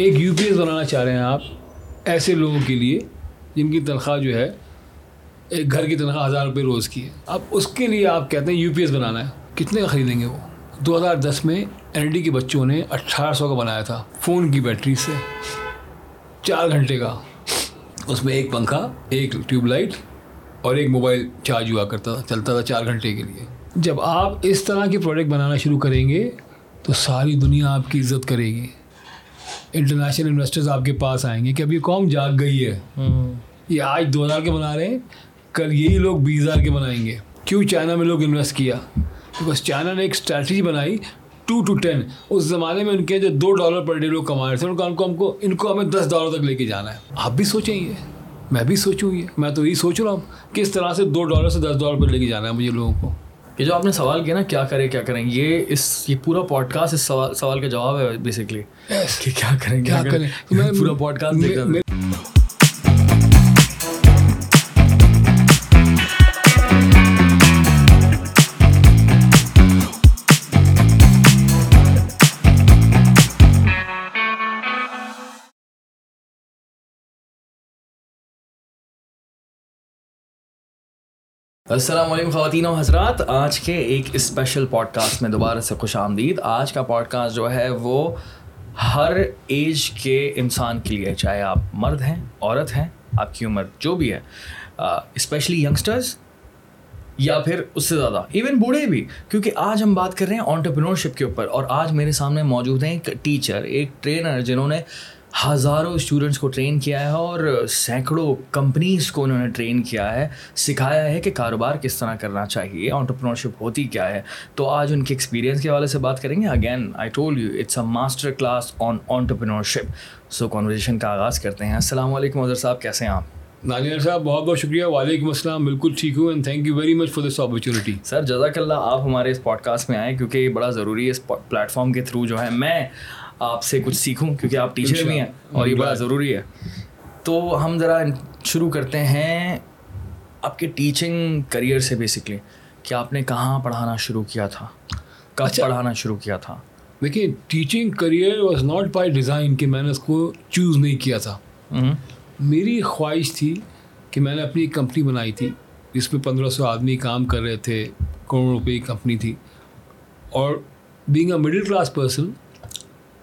ایک U P S بنانا چاہ رہے ہیں آپ ایسے لوگوں کے لیے جن کی تنخواہ جو ہے ایک گھر کی تنخواہ 1000 روپے روز کی ہے. اب اس کے لیے آپ کہتے ہیں یو پی ایس بنانا ہے, کتنے کا خریدیں گے وہ؟ 2010 میں ND کے بچوں نے 1800 کا بنایا تھا فون کی بیٹری سے, 4 گھنٹے کا. اس میں ایک پنکھا, ایک ٹیوب لائٹ اور ایک موبائل چارج ہوا کرتا تھا, چلتا تھا 4 گھنٹے کے لیے. جب آپ اس طرح کی پروڈکٹ بنانا شروع کریں گے تو ساری دنیا آپ کی عزت کرے گی, انٹرنیشنل انویسٹرز آپ کے پاس آئیں گے کہ اب یہ قوم جاگ گئی ہے. یہ آج 2000 کے بنا رہے ہیں, کل یہی لوگ 20,000 کے بنائیں گے. کیوں چائنا میں لوگ انویسٹ کیا؟ بیکاز چائنا نے ایک اسٹریٹجی بنائی 2 to 10. اس زمانے میں ان کے جو $2 پر ڈے لوگ کما رہے تھے, ان کو ہمیں $10 تک لے کے جانا ہے. آپ بھی سوچیں گے, میں بھی سوچوں گی, میں تو یہی سوچ رہا ہوں کس طرح سے $2 سے $10 پر لے کے جانا ہے مجھے لوگوں کو. یہ جو آپ نے سوال کیا نا کیا کریں, یہ پورا پوڈ کاسٹ اس سوال کا جواب ہے بیسکلی کہ کیا کریں. پورا پوڈ کاسٹ دیکھ رہا ہوں. السلام علیکم خواتین و حضرات, آج کے ایک اسپیشل پوڈ کاسٹ میں دوبارہ سے خوش آمدید. آج کا پوڈ کاسٹ جو ہے وہ ہر ایج کے انسان کے لیے ہے, چاہے آپ مرد ہیں, عورت ہیں, آپ کی عمر جو بھی ہے, اسپیشلی ینگسٹرز یا پھر اس سے زیادہ ایون بوڑھے بھی, کیونکہ آج ہم بات کر رہے ہیں آنٹرپرینورشپ کے اوپر. اور آج میرے سامنے موجود ہیں ایک ٹیچر, ایک ٹرینر, جنہوں نے ہزاروں اسٹوڈنٹس کو ٹرین کیا ہے اور سینکڑوں کمپنیز کو انہوں نے ٹرین کیا ہے, سکھایا ہے کہ کاروبار کس طرح کرنا چاہیے, آنٹرپرینورشپ ہوتی کیا ہے. تو آج ان کے ایکسپیرینس کے حوالے سے بات کریں گے. Again I told you it's a master class on entrepreneurship. So conversation کا آغاز کرتے ہیں. السلام علیکم اظہر صاحب, کیسے ہیں آپ؟ ناظر صاحب بہت بہت شکریہ. وعلیکم السلام, بالکل ٹھیک ہوں and thank you very much for this opportunity. Sir جزاک اللہ, آپ ہمارے اس پوڈ کاسٹ میں آئیں کیونکہ بڑا ضروری ہے. اس پلیٹ فارم کے تھرو جو ہے میں آپ سے کچھ سیکھوں کیونکہ آپ ٹیچر بھی ہیں اور یہ بڑا ضروری ہے. تو ہم ذرا شروع کرتے ہیں آپ کے ٹیچنگ کریئر سے بیسکلی, کہ آپ نے کہاں پڑھانا شروع کیا تھا, کب پڑھانا شروع کیا تھا؟ دیکھیے teaching career was not by design کہ میں نے اس کو چوز نہیں کیا تھا. میری خواہش تھی کہ میں نے اپنی کمپنی بنائی تھی جس میں 1500 آدمی کام کر رہے تھے, کروڑوں روپے کی کمپنی تھی. اور being a middle class person,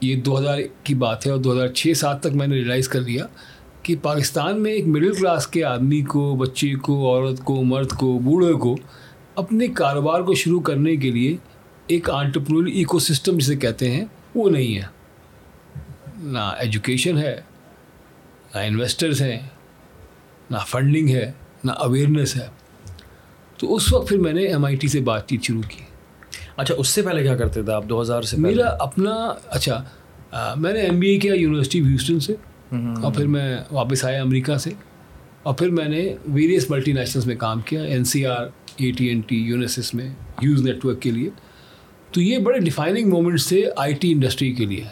یہ 2000 کی بات ہے اور 2006-7 تک میں نے ریئلائز کر لیا کہ پاکستان میں ایک مڈل کلاس کے آدمی کو, بچے کو, عورت کو, مرد کو, بوڑھے کو اپنے کاروبار کو شروع کرنے کے لیے ایک آنٹرپرینیورل ایکو سسٹم جسے کہتے ہیں وہ نہیں ہے. نہ ایجوکیشن ہے, نہ انویسٹرز ہیں, نہ فنڈنگ ہے, نہ اویئرنیس ہے. تو اس وقت پھر میں نے MIT سے بات چیت شروع کی. اچھا, اس سے پہلے کیا کرتے تھے آپ 2000 سے پہلے؟ میرا اپنا, اچھا میں نے MBA کیا یونیورسٹی آف ہیوسٹن سے, اور پھر میں واپس آیا امریکہ سے, اور پھر میں نے ویریس ملٹی نیشنلس میں کام کیا, NCR, AT&T, UNISYS میں ہیوج نیٹ ورک کے لیے. تو یہ بڑے ڈیفائننگ مومنٹس تھے IT انڈسٹری کے لیے.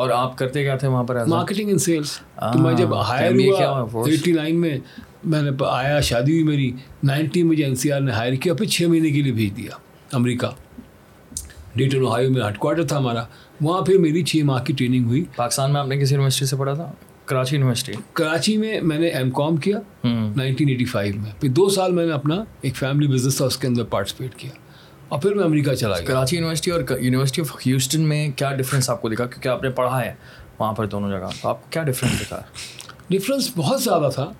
اور آپ کرتے کیا تھے وہاں پر؟ Marketing and sales. تو میں جب ہائر ہوا 89 میں, میں نے آیا, شادی ہوئی میری, 90 میں مجھے NCR نے ہائر کیا, پھر 6 مہینے کے لیے بھیج دیا امریکہ. ڈیٹن اوہایو میں ہیڈ کوارٹر تھا ہمارا, وہاں پھر میری 6 ماہ کی ٹریننگ ہوئی. پاکستان میں آپ نے کسی یونیورسٹی سے پڑھا تھا؟ کراچی یونیورسٹی. کراچی میں میں نے M.Com کیا 1985 میں. پھر 2 سال میں نے اپنا ایک فیملی بزنس تھا اس کے اندر پارٹیسپیٹ کیا, اور پھر میں امریکہ چلا گیا. کراچی یونیورسٹی اور یونیورسٹی آف ہیوسٹن میں کیا ڈفرینس آپ کو دکھا, کیونکہ آپ نے پڑھا ہے وہاں پر دونوں جگہ, تو آپ کو کیا ڈفرینس دکھا؟ ڈفرینس بہت زیادہ تھا.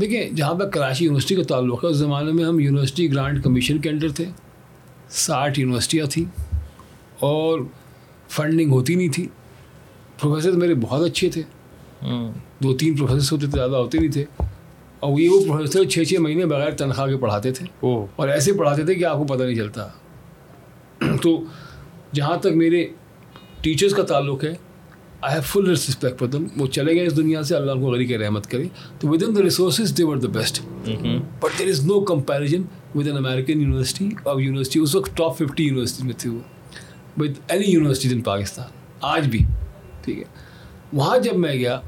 دیکھیں جہاں تک کراچی یونیورسٹی کا تعلق ہے, اس زمانے میں ہم یونیورسٹی گرانٹ کمیشن کے انڈر تھے, 60 یونیورسٹیاں تھیں اور فنڈنگ ہوتی نہیں تھی. پروفیسر میرے بہت اچھے تھے, 2-3 پروفیسر ہوتے تھے, زیادہ ہوتے نہیں تھے. اور یہ وہ پروفیسر 6-6 مہینے بغیر تنخواہ کے پڑھاتے تھے, اور ایسے پڑھاتے تھے کہ آپ کو پتہ نہیں چلتا. تو جہاں تک میرے ٹیچرز کا تعلق ہے, I have full respect for them. وہ چلے گئے اس دنیا سے, اللہ ان کو غری کے رحمت کرے. تو with in the resources they were the best, but there is no comparison with an American university اور یونیورسٹی. اس وقت ٹاپ 50 یونیورسٹی میں تھی وہ, with any universities in Pakistan آج بھی, ٹھیک ہے. وہاں جب میں گیا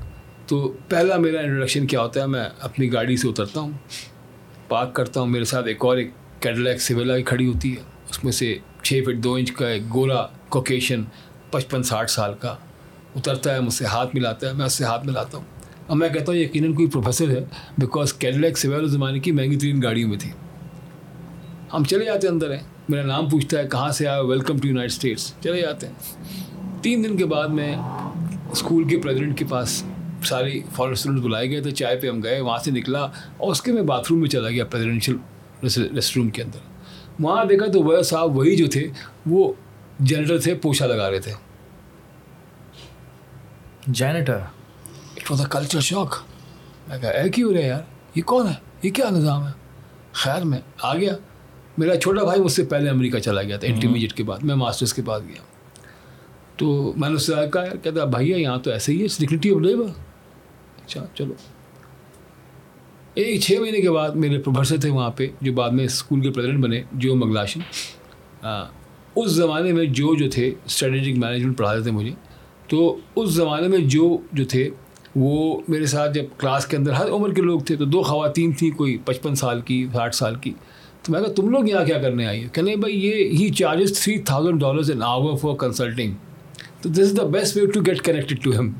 تو پہلا میرا انٹروڈکشن کیا ہوتا ہے, میں اپنی گاڑی سے اترتا ہوں, پارک کرتا ہوں, میرے ساتھ ایک اور ایک کیڈلیک سیویلا کی کھڑی ہوتی ہے, اس میں سے 6 فٹ 2 انچ کا ایک گورا کوکیشن 55-60 سال کا, اترتا ہے مجھ سے ہاتھ ملاتا ہے, میں اس سے ہاتھ ملاتا ہوں. اب میں کہتا ہوں یقیناً کوئی پروفیسر ہے, بیکاز کیڈلیک سویل زمانے کی مہنگی ترین گاڑیوں میں تھی. ہم چلے جاتے اندر ہیں, میرا نام پوچھتا ہے کہاں سے آئے, ویلکم ٹو یونائٹڈ اسٹیٹس, چلے جاتے ہیں. 3 دن کے بعد میں اسکول کے پریزیڈنٹ کے پاس, سارے فارن اسٹوڈنٹس بلائے گئے تھے, چائے پہ ہم گئے, وہاں سے نکلا اور اس کے میں باتھ روم میں چلا گیا, پریزیڈینشیل ریسٹ روم کے اندر. وہاں دیکھا تو ویئر صاحب وہی جو تھے وہ جینیٹر تھے, پوچھا لگا رہے تھے. Janitor, it was a culture shock. میں کہا اے کیوں رہے یار, یہ کون ہے, یہ کیا نظام ہے. خیر میں آ گیا, میرا چھوٹا بھائی مجھ سے پہلے امریکہ چلا گیا تھا انٹرمیڈیٹ کے بعد, میں ماسٹرس کے بعد گیا. تو میں نے اس سے کہا, کہتا بھیا یہاں تو ایسے ہی ہے, ڈگنیٹی آف لیبر. اچھا چلو. ایک 6 مہینے کے بعد میرے پروفیسر تھے وہاں پہ جو بعد میں اسکول کے پریزیڈنٹ بنے, جو مغلاشن. اس زمانے میں جو تھے اسٹریٹجک مینجمنٹ پڑھاتے تھے مجھے, تو اس زمانے میں جو تھے وہ میرے ساتھ جب کلاس کے اندر ہر عمر کے لوگ تھے, تو 2 خواتین تھیں, کوئی 55 سال کی, 60 سال کی. تو میں کہا تم لوگ یہاں کیا کرنے آئیے. کہنے بھائی یہ ہی charges $3,000 an hour for consulting, تو this is the best way to get connected to him.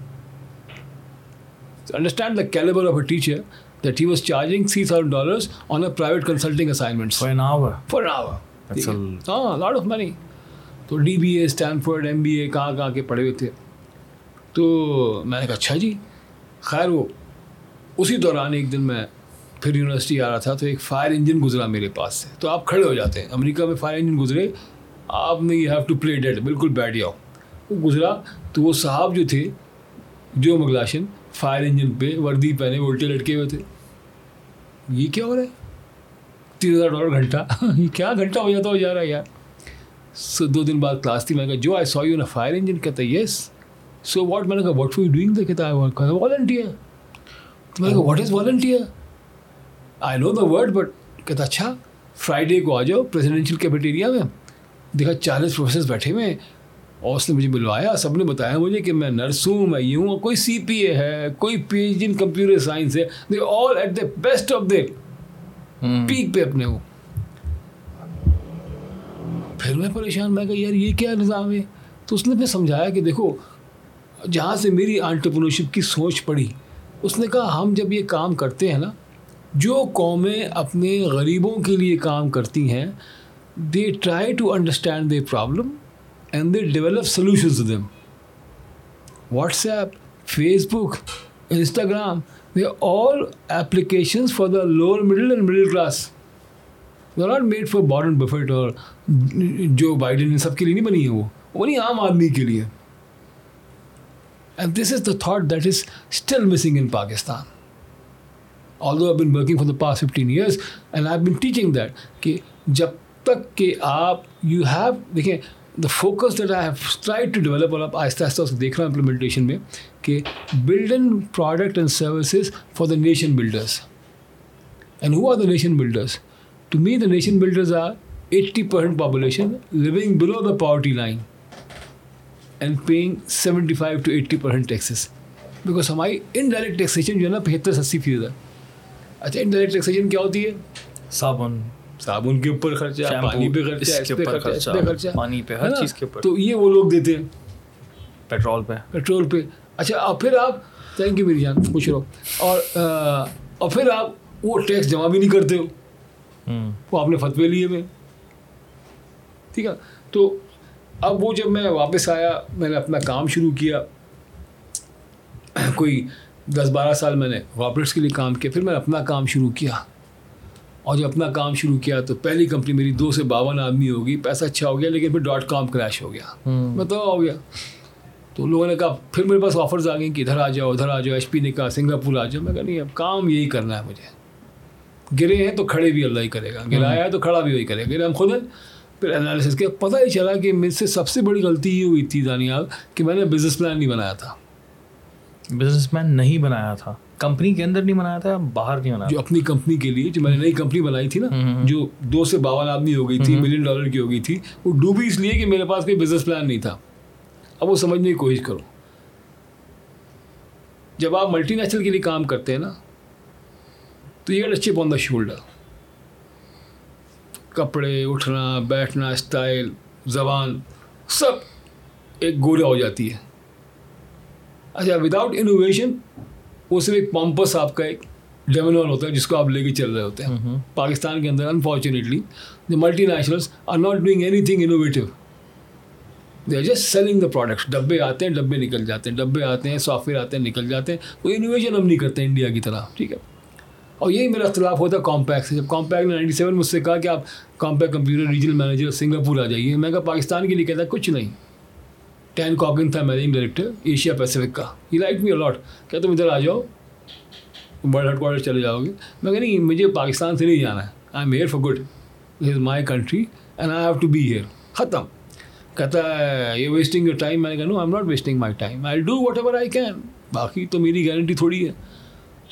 Understand the calibre of a teacher that he was charging $3,000 on a private consulting assignments. For an hour. That's a lot of money. تو DBA, Stanford, MBA کہاں کے پڑھے ہوئے تھے. تو میں نے کہا اچھا جی. خیر وہ اسی دوران ایک دن میں پھر یونیورسٹی آ رہا تھا, تو ایک فائر انجن گزرا میرے پاس سے. تو آپ کھڑے ہو جاتے ہیں, امریکہ میں فائر انجن گزرے آپ نے, you have to play dead, بالکل بیٹھ جاؤ. وہ گزرا تو وہ صاحب جو تھے, جو مغلاشن, فائر انجن پہ وردی پہنے الٹے لٹکے ہوئے تھے. یہ کیا ہو رہا ہے, $3,000 گھنٹہ, یہ کیا گھنٹہ ہو جاتا ہو جا رہا ہے یار. سو 2 دن بعد کلاس تھی, میں نے کہا جو I saw you in a fire engine. کہتا یس, سو واٹ. میں نے کہا واٹ فور یو ڈوئنگ. کہتا آئی والنٹیئر. تو میں نے کہا what is volunteer, I know the word but. کہتا اچھا فرائیڈے کو آ جاؤ پریزیڈینشیل کیفیٹیریا میں. دیکھا 40 پروفیسرز بیٹھے ہوئے ہیں, اور اس نے مجھے بلوایا. سب نے بتایا مجھے کہ میں نرس ہوں, میں یہ ہوں, کوئی سی پی اے ہے, کوئی P H D in computer science ہے. They all at the best of their peak پہ اپنے ہوں. پھر میں پریشان, میں کہا یار یہ کیا نظام ہے. تو اس نے پھر سمجھایا کہ دیکھو جہاں سے میری انٹرپرینورشپ کی سوچ پڑی, اس نے کہا ہم جب یہ کام کرتے ہیں نا, جو قومیں اپنے غریبوں کے لیے کام کرتی ہیں, they try to understand the problem and they develop solutions to them. WhatsApp, Facebook, Instagram, they are all applications for the lower middle and middle class. They are not made for Warren Buffett or Joe Biden. ان سب کے لیے نہیں بنی ہے, وہ نہیں, عام آدمی کے لیے. And this is the thought that is still missing in Pakistan. Although I've been working for the past 15 years and I've been teaching that کہ جب تک کہ آپ you have, دیکھیں the focus that I have tried to develop, اور آپ آہستہ آہستہ اس کو دیکھ رہا ہوں امپلیمنٹیشن میں, کہ build in product and services for the nation builders. And who are the nation builders? To me the nation builders are 80% population living below the poverty line and paying 75 to 80% taxes. Because ہماری indirect taxation جو ہے نا 75-80%. اچھا indirect taxation کیا ہوتی ہے؟ صابن کے اوپر خرچہ, پانی پہ خرچہ, پانی پہ, ہر چیز کے اوپر. تو یہ وہ لوگ دیتے ہیں, پیٹرول پہ. اچھا اور پھر آپ, تھینک یو میری جان, خوش رہو. اور پھر آپ وہ ٹیکس جمع بھی نہیں کرتے ہو, وہ آپ نے فتوے لیے میں, ٹھیک ہے. تو اب وہ جب میں واپس آیا, میں نے اپنا کام شروع کیا, کوئی 10-12 سال میں نے کارپوریٹس کے لیے کام کیا, پھر میں نے اپنا کام شروع کیا. اور جب اپنا کام شروع کیا تو پہلی کمپنی میری 252 آدمی ہوگی, پیسہ اچھا ہو گیا, لیکن پھر .com کریش ہو گیا, مطلب ہو گیا. تو لوگوں نے کہا, پھر میرے پاس آفرز آ گئے کہ ادھر آ جاؤ. ایچ پی نے کہا سنگاپور آ جاؤ. میں کہا نہیں, اب کام یہی کرنا ہے مجھے. گرے ہیں تو کھڑے بھی اللہ ہی کرے گا, گرایا ہے تو کھڑا بھی وہی کرے گا, گرے ہم خود ہیں. پھر انالیسس کیا, پتہ ہی چلا کہ مجھ سے سب سے بڑی غلطی یہ ہوئی تھی دانیال کہ میں نے بزنس پلان نہیں بنایا تھا. بزنس پلان نہیں بنایا تھا, کمپنی کے اندر نہیں بنایا تھا, باہر نہیں بنایا, جو اپنی کمپنی کے لیے جو میں نے نئی کمپنی بنائی تھی نا, جو 252 آدمی ہو گئی تھی, $1 ملین کی ہو گئی تھی, وہ ڈوبی اس لیے کہ میرے پاس کوئی بزنس پلان نہیں تھا. اب وہ سمجھنے کی کوشش کرو, جب آپ ملٹی نیشنل کے لیے کام کرتے ہیں نا, تو یہ اچھے پون دا شولڈر, کپڑے, اٹھنا بیٹھنا, اسٹائل, زبان, سب ایک گورا ہو جاتی ہے. اچھا وداؤٹ انوویشن وہ صرف ایک پمپس آپ کا ایک ڈیمینول ہوتا ہے جس کو آپ لے کے چل رہے ہوتے ہیں. پاکستان کے اندر unfortunately the multinationals are not doing anything innovative, they are just selling the products. ڈبے آتے ہیں ڈبے نکل جاتے ہیں, ڈبے آتے ہیں سافٹ ویئر آتے ہیں نکل جاتے ہیں, کوئی انوویشن ہم نہیں کرتے انڈیا کی طرح. ٹھیک ہے, اور یہی میرا اختلاف ہوتا ہے کامپیک سے. جب کامپیک نے 97 مجھ سے کہا کہ آپ Compaq computer regional manager Singapore آ جائیے, میں کہا پاکستان کے لیے کہتا ہے کچھ نہیں. ٹین کاگن تھا مینیجنگ ڈائریکٹر ایشیا پیسیفک کا, ہی لائک می الاٹ, کیا تم ادھر آ جاؤ ورلڈ ہیڈ کوارٹر چلے جاؤ گے. میں کہا نہیں مجھے پاکستان سے نہیں جانا ہے, I am here for good, this is my country and I have to be here. ختم. کہتا ہے یو ویسٹنگ یور ٹائم. میں نے کہا no I am not wasting my time, I do whatever I can, باقی تو میری guarantee تھوڑی ہے.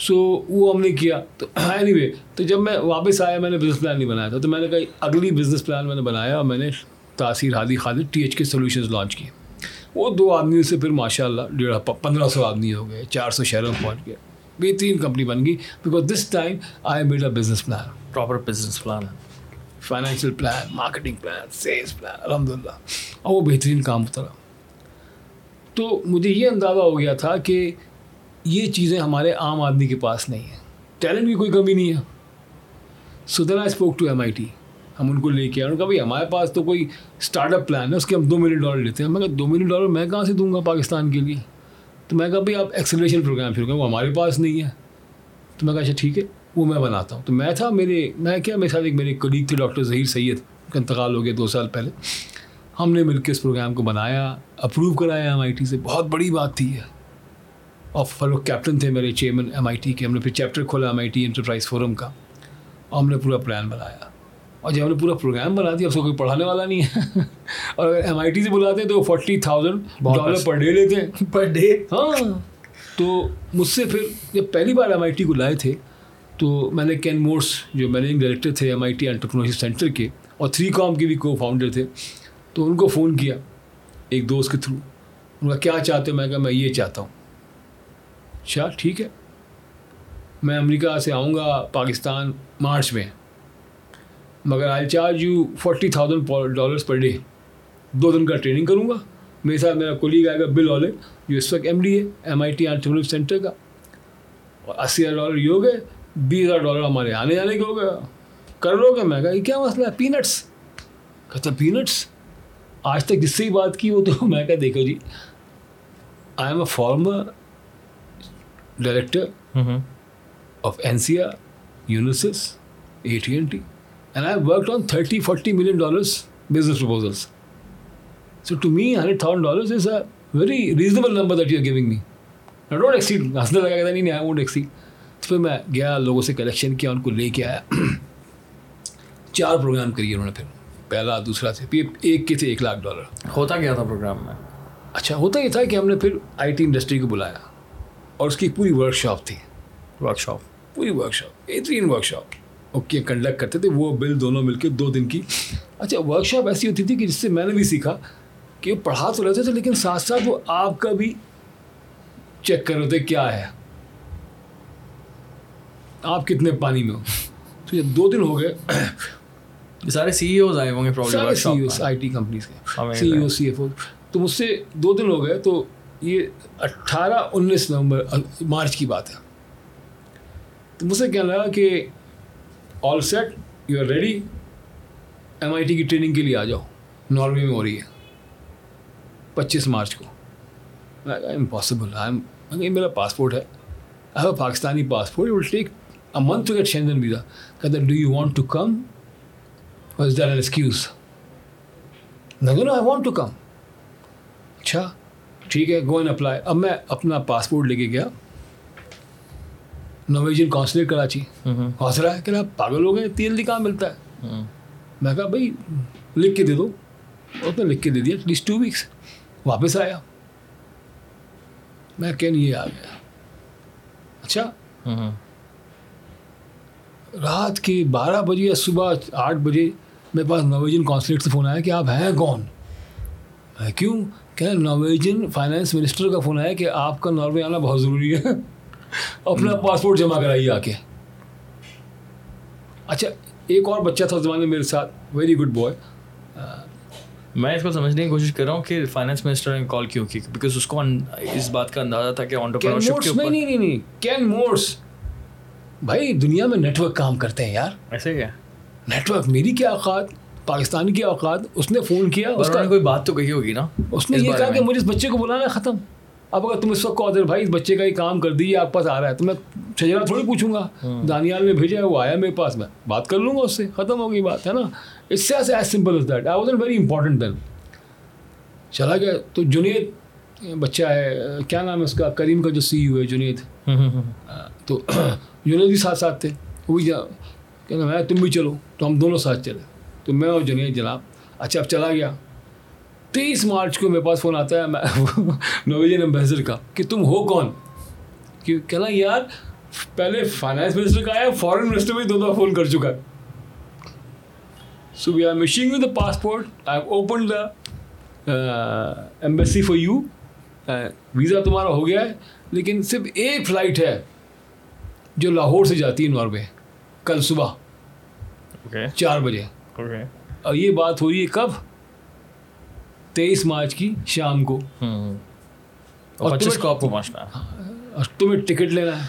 سو وہ ہم نے کیا. تو اینی وے تو جب میں واپس آیا میں نے بزنس پلان نہیں بنایا تھا, تو میں نے کہا اگلی بزنس پلان میں نے بنایا اور میں نے Taseer Hali Khalid T H K solutions launch کیے. وہ 2 آدمیوں سے پھر ماشاء اللہ 1,500 آدمی ہو گئے, 400 شہروں میں پہنچ گئے, بہترین کمپنی بن گئی. Because this time I made a business plan, proper business plan, financial plan, marketing plan, sales plan, الحمد للہ, اور وہ بہترین کام ہوتا رہا. تو مجھے یہ اندازہ ہو گیا تھا کہ یہ چیزیں ہمارے عام آدمی کے پاس نہیں ہیں, ٹیلنٹ کی کوئی کمی نہیں ہے. So then I spoke to M I T, ہم ان کو لے کے آئے, ان کا بھائی ہمارے پاس تو کوئی اسٹارٹ اپ پلان ہے, اس کے ہم $2 ملین لیتے ہیں. میں کہا $2 ملین میں کہاں سے دوں گا پاکستان کے لیے؟ تو میں کہا بھائی آپ ایکسلریشن پروگرام شروع کریں, وہ ہمارے پاس نہیں ہے. تو میں کہا اچھا ٹھیک ہے وہ میں بناتا ہوں. تو میں تھا میرے ساتھ ایک میرے کولیگ تھے ڈاکٹر ظہیر سید, ان کا انتقال ہو گیا 2 سال پہلے. ہم نے مل کے اس پروگرام کو بنایا, اپروو کرایا ایم آئی ٹی سے, بہت بڑی بات تھی. اور فاروق کیپٹن تھے میرے چیئرمین ایم آئی ٹی کے. ہم نے پھر چیپٹر کھولا M I T enterprise forum کا, اور ہم نے پورا پلان بنایا. اور جب ہم نے پورا پروگرام بنا دیا, اس کو کوئی پڑھانے والا نہیں ہے, اور اگر ایم آئی ٹی سے بلاتے ہیں تو $40,000 پر ڈے لیتے ہیں, پر ڈے. ہاں, تو مجھ سے پھر جب پہلی بار ایم آئی ٹی کو لائے تھے تو میں نے کین مورس جو مینیجنگ ڈائریکٹر تھے M I T entrepreneurship centre کے اور 3Com کے بھی کو فاؤنڈر تھے, تو ان کو فون کیا ایک دوست کے تھرو. ان کا کیا چاہتے ہو؟ میں کہا میں یہ چاہتا ہوں. اچھا ٹھیک ہے, میں امریکہ سے آؤں گا پاکستان مارچ میں, مگر I charge you $40,000 per day. 2 دن کا ٹریننگ کروں گا, میرے ساتھ میرا کولیگ آئے گا بل اولے جو اس وقت MD ہے M I T entrepreneurship centre کا, اور $80,000 یہ ہو گئے, $20,000 ہمارے آنے جانے کے ہو گیا, کر لو گے؟ میں کہا یہ کیا مسئلہ ہے, پینٹس. کہتا پینٹس, آج تک جس سے ہی بات کی وہ تو. میں کہا دیکھو جی, I am a former director of NCR, Unisys, AT&T, and I worked on $30-40 million business proposals. So to me, $100,000 is a very reasonable number that you are giving me. I don't exceed. Hasna laga tha nahi, I won't exceed. So پھر میں گیا, لوگوں سے collection کیا, ان کو لے کے آیا. 4 پروگرام کریے انہوں نے, پھر پہلا دوسرا تھے, پھر ایک کے تھے $1 lakh. ہوتا کیا تھا پروگرام میں؟ اچھا ہوتا یہ تھا کہ ہم نے پھر IT انڈسٹری کو بلایا, اور اس کی پوری ورکشاپ تھی, بہترین ورکشاپ کنڈکٹ کرتے تھے. وہ بل دونوں مل کے 2 دن کی. اچھا ورکشاپ ایسی ہوتی تھی کہ جس سے میں نے بھی سیکھا کہ وہ پڑھا تو رہتے تھے لیکن ساتھ ساتھ وہ آپ کا بھی چیک کر رہے تھے کیا ہے, آپ کتنے پانی میں ہو. تو جب 2 دن ہو گئے, سارے سی ای اوز آئے ہوں گے, C E Os IT companies کے, سی ای او, سی ایف او. تو مجھ سے 2 دن ہو گئے, تو یہ 18-19 مارچ کی بات ہے. تو مجھ سے کہنے لگا کہ all set, you are ready, M I T کی ٹریننگ کے لیے آ جاؤ, ناروے میں ہو رہی ہے 25 مارچ کو. امپاسبل, آئی میرا پاسپورٹ ہے, I have a Pakistani passport, will take a month to get Schengen visa. کہتا do you want to come, اور is that an excuse? No I want to come. اچھا ٹھیک ہے, گو اینڈ اپلائی. اب میں اپنا پاسپورٹ لے کے گیا نویجن کونسلیٹ کراچی. حوصلہ ہے کہ آپ پاگل ہو گئے, TNT کہاں ملتا ہے؟ میں کہا بھائی لکھ کے دے دو, اور اس نے لکھ کے دے دیا, ایٹ لیسٹ 2 ویکس. واپس آیا, میں کہنے یہ آ گیا. اچھا رات کے 12 بجے یا صبح 8 بجے میرے پاس نویجن کونسلیٹ سے فون آیا کہ آپ ہیں کون؟ میں کیوں؟ کہ نویجن فائنانس منسٹر کا فون آیا کہ آپ کا ناروے آنا بہت ضروری ہے, اپنا پاسپورٹ جمع کرائیے آ کے. اچھا ایک اور بچہ تھا اس زمانے میں میرے ساتھ, ویری گڈ بوائے, میں اس کو سمجھنے کی کوشش کر رہا ہوں کہ فائنانس منسٹر نے کال کیوں کی, بیکاز اس کو اس بات کا اندازہ تھا کہ انٹرپرینیورشپ کے اوپر نہیں کین مورس. بھائی دنیا میں نیٹ ورک کام کرتے ہیں یار, ایسے کیا نیٹ ورک, میری کیا اوقات, پاکستان کی اوقات. اس نے فون کیا, اس نے کوئی بات تو کہی ہوگی نا, اس نے یہ کہا کہ مجھے اس بچے کو بلانا ہے, ختم. اب اگر تم اس وقت کہو بھائی اس بچے کا یہ کام کر دیجیے آپ پاس آ رہا ہے, تو میں شجرا تھوڑی پوچھوں گا, دانیال میں بھیجا ہے وہ آیا میرے پاس, میں بات کر لوں گا اس سے, ختم ہوگی بات, ہے نا. It's as simple as that. I was very important then. چلا گیا تو جنید بچہ ہے, کیا نام ہے اس کا, کریم کا جو سی یو ہے جنید, تو جنید بھی ساتھ ساتھ تھے, وہ بھی کہنا میں تم بھی چلو, تو ہم دونوں ساتھ چلے, تو میں اور جنید جناب. اچھا اب چلا گیا, 30 مارچ کو میرے پاس فون آتا ہے نویلین امبیسڈر کا کہ تم ہو کون, کہ کہنا یار پہلے فائنانس منسٹر کا آیا, فارن منسٹر بھی دو دفعہ فون کر چکا ہے. So we are issuing you the passport. I have opened the embassy for you. Visa تمہارا ہو گیا ہے, لیکن صرف ایک فلائٹ ہے جو لاہور سے جاتی ہے ناروے, کل صبح 4 بجے. اور یہ بات ہو رہی ہے کب, 23 مارچ کی شام کو, اور تمہیں ٹکٹ لینا ہے,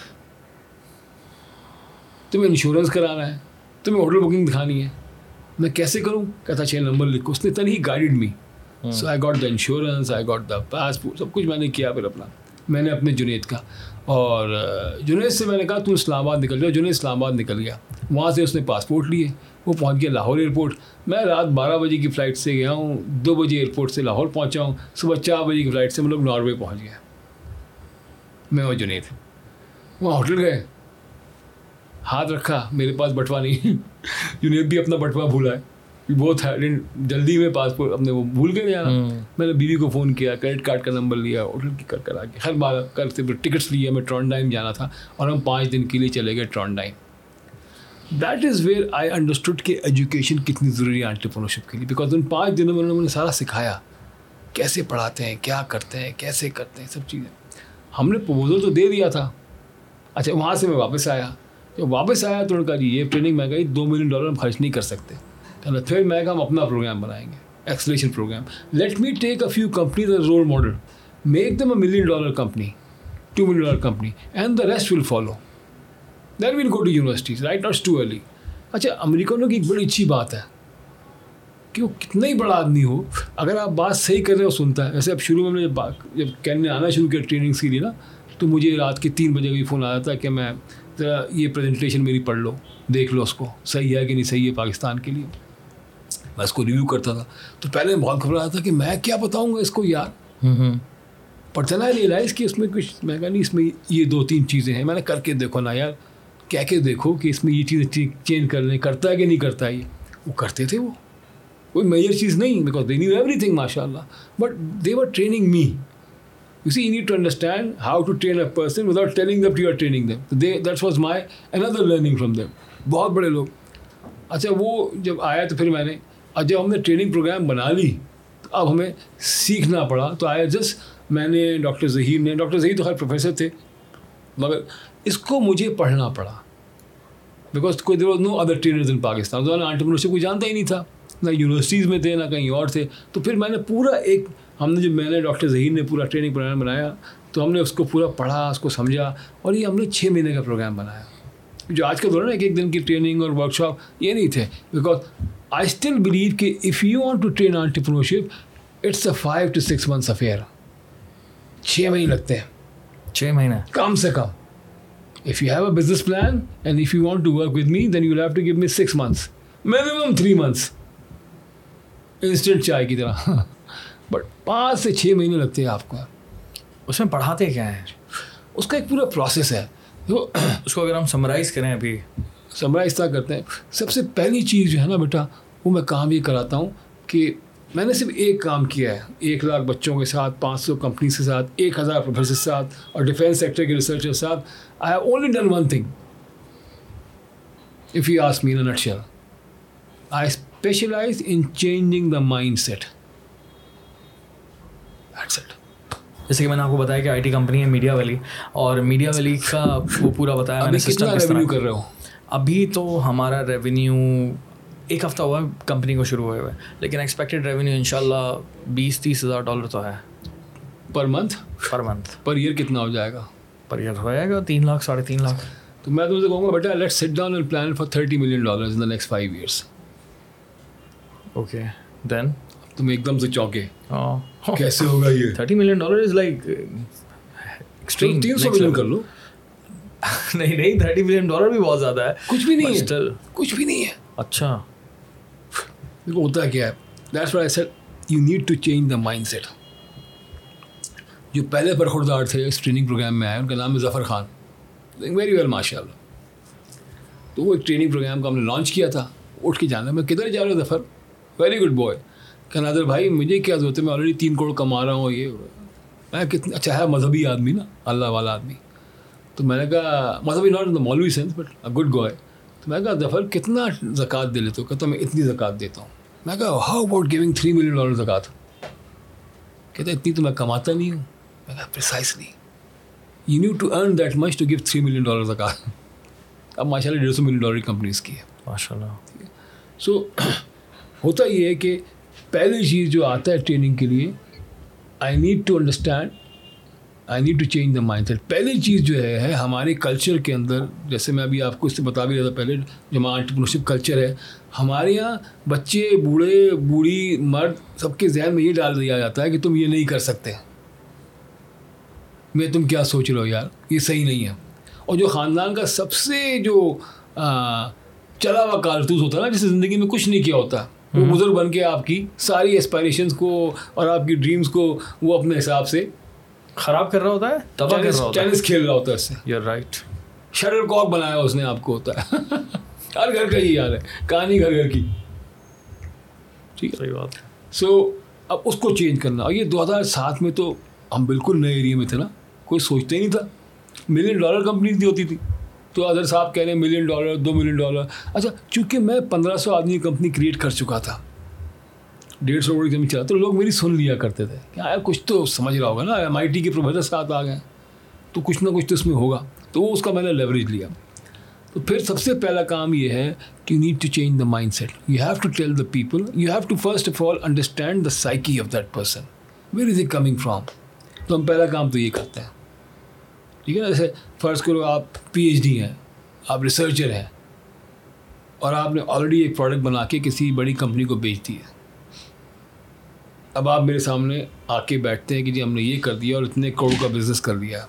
تمہیں انشورنس کرانا ہے, تمہیں ہوٹل بکنگ دکھانی ہے. میں کیسے کروں, کہتا 6 نمبر لکھو. اس نے اتنا ہی guide me, so I got the insurance, I got the passport, سب کچھ میں نے کیا. پھر اپنا میں نے اپنے جنید کا, اور جنید سے میں نے کہا تم اسلام آباد نکل جاؤ. جنید اسلام آباد نکل گیا, وہاں سے اس نے پاسپورٹ لیے, وہ پہنچ گیا لاہور ایئرپورٹ. میں رات 12 بجے کی فلائٹ سے گیا ہوں, 2 بجے ایئرپورٹ سے لاہور پہنچا ہوں, صبح 4 بجے کی فلائٹ سے ہم لوگ ناروے پہنچ گئے, میں اور جنید. وہاں ہوٹل گئے, ہاتھ رکھا, میرے پاس بٹوا نہیں, جنید بھی اپنا بٹوا بھولا ہے, بہت جلدی میں پاسپورٹ اپنے وہ بھول کے جانا. میں نے بیوی کو فون کیا, کریڈٹ کارڈ کا نمبر لیا, ہوٹل کی کر کرا کے ہر بار کر سے ٹکٹس لیے. ہمیں ٹرانڈائم جانا تھا اور ہم 5 دن کے لیے چلے گئے Trondheim. That is where I understood کہ ایجوکیشن کتنی ضروری ہے انٹرپرینورشپ کے لیے, بیکاز ان 5 دنوں میں انہوں نے سارا سکھایا, کیسے پڑھاتے ہیں, کیا کرتے ہیں, کیسے کرتے ہیں, سب چیزیں. ہم نے پروپوزل تو دے دیا تھا. اچھا وہاں سے میں واپس آیا, واپس آیا تو انہوں نے کہا جی یہ ٹریننگ میں کہا $2 ملین ہم خرچ نہیں کر سکتے. کہنا پھر میں کہا ہم اپنا پروگرام بنائیں گے, acceleration programme. Let me take a few companies as role model, make them $1 million company, $2 million company, and the rest will follow, then will go to universities, right now it's too early. اچھا امریکنوں کی ایک بڑی اچھی بات ہے کہ وہ کتنا ہی بڑا آدمی ہو, اگر آپ بات صحیح کر رہے ہو سنتا ہے. ویسے اب شروع میں جب کینیڈا آنا شروع کیا ٹریننگس کے لیے نا, تو مجھے رات کے 3 بجے بھی فون آیا تھا کہ میں ذرا یہ پریزنٹیشن میری پڑھ لو, دیکھ لو اس کو صحیح ہے کہ نہیں صحیح ہے پاکستان کے لیے. میں اس کو ریویو کرتا تھا, تو پہلے بہت گھبرایا تھا کہ میں کیا بتاؤں گا اس کو یار, پر چلا آئی ریئلائز کہ اس میں کچھ میں کہا نہیں, اس میں یہ 2-3 چیزیں ہیں. میں نے کر کے دیکھو نا یار, کہہ کے دیکھو کہ اس میں یہ چیزیں چینج کر لیں, کرتا ہے کہ نہیں کرتا. یہ وہ کرتے تھے, وہ کوئی میجر چیز نہیں, because they knew everything ماشاء اللہ, but they were training me. You see, you need to understand how to train a person without telling them you are training them. That was my another learning from them. بہت بڑے لوگ. اچھا وہ جب آیا تو پھر میں نے, جب ہم نے ٹریننگ پروگرام بنا لی تو اب ہمیں سیکھنا پڑا. تو آیا جسٹ میں نے ڈاکٹر ظہیر تو خیر پروفیسر تھے, مگر اس کو مجھے پڑھنا پڑا, بیکاز کوئی there was no other trainers in Pakistan. تو انٹرپرینیورشپ کو جانتا ہی نہیں تھا, نہ یونیورسٹیز میں تھے نہ کہیں اور تھے. تو پھر میں نے پورا ایک ہم نے جو میں نے ڈاکٹر ظہیر نے پورا ٹریننگ پروگرام بنایا, تو ہم نے اس کو پورا پڑھا, اس کو سمجھا, اور یہ ہم نے 6 مہینے کا پروگرام بنایا. جو آج کا دور ہے نا, ایک دن کی ٹریننگ اور ورک شاپ, یہ نہیں تھے. بیکاز آئی اسٹل بلیو کہ if you want to train entrepreneurship it's a 5 to 6 months affair. 6 مہینے لگتے ہیں, 6 مہینے کم سے کم. If you have a business plan and if you want to work with me then you have to give me 6 months minimum, 3 months instant چائے کی طرح. بٹ 5 سے 6 مہینے لگتے ہیں آپ کو. اس میں پڑھاتے کیا ہیں, اس کا ایک پورا پروسیس ہے. تو اس کو اگر ہم سمرائز کریں, ابھی سمرائز طرح کرتے ہیں. سب سے پہلی چیز جو ہے نا بیٹا, وہ میں کام یہ کراتا ہوں کہ میں نے صرف ایک کام کیا ہے, 1 لاکھ بچوں کے ساتھ, 500 کمپنیز کے ساتھ, 1000 پروفیسر کے ساتھ, اور ڈیفینس سیکٹر کے ریسرچر کے ساتھ. I have only done one thing if you ask me in a nutshell. I specialize in changing the mind set. جیسے کہ میں نے آپ کو بتایا کہ آئی ٹی کمپنی ہے میڈیا ویلی, اور میڈیا ویلی کا وہ پورا بتایا میں نے سسٹم کس طرح. ابھی تو ہمارا ریونیو ایک ہفتہ ہوا ہے کمپنی کو شروع ہوئے ہوئے، لیکن ایکسپیکٹڈ ریونیو انشاءاللہ $20,000-30,000 تو ہے پر منتھ۔ پر ایئر کتنا ہو جائے گا؟ پر ایئر ہو جائے گا 3 لاکھ 3.5 لاکھ۔ تو میں تم سے کہوں گا بیٹا let's sit down and plan for $30 million in the next 5 years۔ Okay then تم ایک دم سے چونکے، ہاں کیسے ہوگا یہ؟ $30 million is like extreme, 300 million کر لو۔ نہیں، $30 million بھی بہت زیادہ ہے، کچھ بھی نہیں ہے۔ اچھا دیکھو ہوتا کیا ہے، that's why I said you need to change the mind set. جو پہلے برخوردار تھے اس ٹریننگ پروگرام میں آئے، ان کا نام ہے ظفر خان، ویری ویل ماشاء اللہ۔ تو وہ ایک ٹریننگ پروگرام کو ہم نے لانچ کیا تھا، اٹھ کے جانا میں کدھر جا رہا ہوں ظفر، ویری گڈ بوائے، کہ نادر بھائی مجھے کیا ضرورت ہے، میں آلریڈی 3 crore کما رہا ہوں۔ یہ میں کتنا اچھا ہے، مذہبی آدمی نا، اللہ والا آدمی۔ تو میں نے کہا مذہبی ناٹ ان دا مولوی sense but a good guy. تو میں نے کہا ظفر کتنا زکوٰۃ دے لیتے ہو؟ کہتا میں اتنی زکوٰۃ دیتا ہوں۔ میں نے کہا ہاؤ اباؤٹ گیونگ $3 million زکوٰۃ؟ کہتا اتنی تو میں کماتا نہیں ہوں۔ میں نے کہا precisely you need to earn that much to give $3 million زکوٰۃ۔ اب ماشاء اللہ $150 million کمپنیز کی ہے ماشاء اللہ، ٹھیک ہے۔ سو ہوتا یہ ہے کہ پہلی چیز جو آتا ہے ٹریننگ کے لیے، I need to understand, I need to change the mind set. پہلی چیز جو ہے ہمارے کلچر کے اندر، جیسے میں ابھی آپ کو اس سے بتا بھی رہا تھا پہلے، جو ہمارا انٹرپرینورشپ کلچر ہے، ہمارے یہاں بچے، بوڑھے، بوڑھی، مرد، سب کے ذہن میں یہ ڈال دیا جاتا ہے کہ تم یہ نہیں کر سکتے، میں تم کیا سوچ رہے ہو یار، یہ صحیح نہیں ہے۔ اور جو خاندان کا سب سے جو چلا ہوا کارتوس ہوتا ہے نا، جس نے زندگی میں کچھ نہیں کیا ہوتا، وہ بزرگ بن کے آپ کی ساری اسپائریشنس کو اور آپ کی ڈریمس کو وہ اپنے حساب سے خراب کر رہا ہوتا ہے، تباہ کر رہا ہوتا ہے، ٹینس کھیل رہا ہوتا ہے اس سے۔ یو آر رائٹ، شٹل کاک بنایا اس نے آپ کو ہوتا ہے۔ ہر گھر کا یہی حال ہے، کہانی گھر گھر کی، ٹھیک ہے، صحیح بات ہے۔ سو اب اس کو چینج کرنا، اور یہ 2007 میں تو ہم بالکل نئے ایریا میں تھے نا، کوئی سوچتے ہی نہیں تھا، $1 million کمپنیز دی ہوتی تھی۔ تو اظہر صاحب کہہ رہے ہیں $1 million، $2 million۔ اچھا چونکہ میں 1500 آدمی کمپنی کریٹ کر چکا تھا، 150 crore کی چلا، تو لوگ میری سن لیا کرتے تھے کہ یار کچھ تو سمجھ رہا ہوگا نا، MIT کے پروفیسر ساتھ آ گئے تو کچھ نہ کچھ تو اس میں ہوگا، تو وہ اس کا میں نے لیوریج لیا۔ تو پھر سب سے پہلا کام یہ ہے کہ you need to change the mind set, you have to tell the people, you have to first of all understand the psyche of that person, where is it coming from. تو ہم پہلا کام تو یہ کرتے ہیں، ٹھیک ہے نا۔ جیسے فرض کرو آپ PhD ہیں، آپ ریسرچر ہیں، اور آپ نے آلریڈی ایک پروڈکٹ بنا کے کسی بڑی کمپنی کو بیچ دی ہے۔ اب آپ میرے سامنے آ کے بیٹھتے ہیں کہ جی ہم نے یہ کر دیا اور $1 crore کا بزنس کر دیا،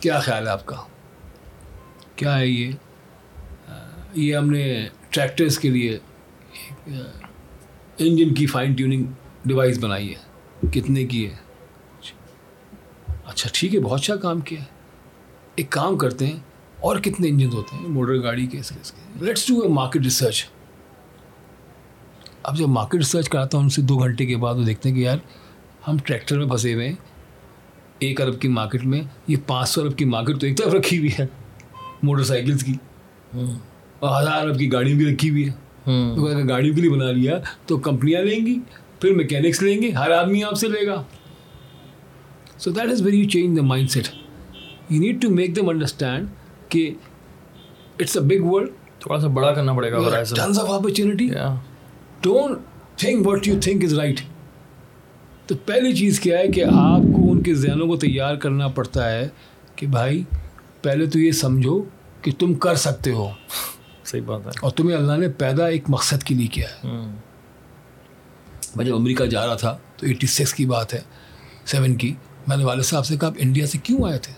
کیا خیال ہے آپ کا؟ کیا ہے یہ ہم نے ٹریکٹرز کے لیے انجن کی فائن ٹیوننگ ڈیوائس بنائی ہے، کتنے کی ہے؟ اچھا ٹھیک ہے، بہت اچھا کام کیا ہے، ایک کام کرتے ہیں، اور کتنے انجن ہوتے ہیں موٹر گاڑی کے، اس کے let's do a market research. اب جب مارکیٹ ریسرچ کراتا ہوں ان سے 2 گھنٹے کے بعد، وہ دیکھتے ہیں کہ یار ہم ٹریکٹر میں پھنسے ہوئے ہیں، 1 ارب کی مارکیٹ میں، یہ 500 ارب کی مارکیٹ تو ایک طرف رکھی ہوئی ہے موٹر سائیکلس کی، اور 1000 ارب کی گاڑیوں کی رکھی ہوئی ہے۔ تو اگر گاڑیوں کے لیے بنا لیا تو کمپنیاں لیں گی، پھر میکینکس لیں گے، ہر آدمی آپ سے لے گا۔ So that is where you change the mind set, you need to make them understand کہ اٹس اے بگ ورلڈ، تھوڑا سا بڑا کرنا پڑے گا، tons of opportunity. Don't think what you think is right. تو پہلی چیز کیا ہے کہ آپ کو ان کے ذہنوں کو تیار کرنا پڑتا ہے کہ بھائی پہلے تو یہ سمجھو کہ تم کر سکتے ہو، صحیح بات ہے، اور تمہیں اللہ نے پیدا ایک مقصد کے لیے کیا ہے۔ میں جب امریکہ جا رہا تھا تو 86 کی بات ہے، 7 کی، میں نے والد صاحب سے کہا آپ انڈیا سے کیوں آئے تھے؟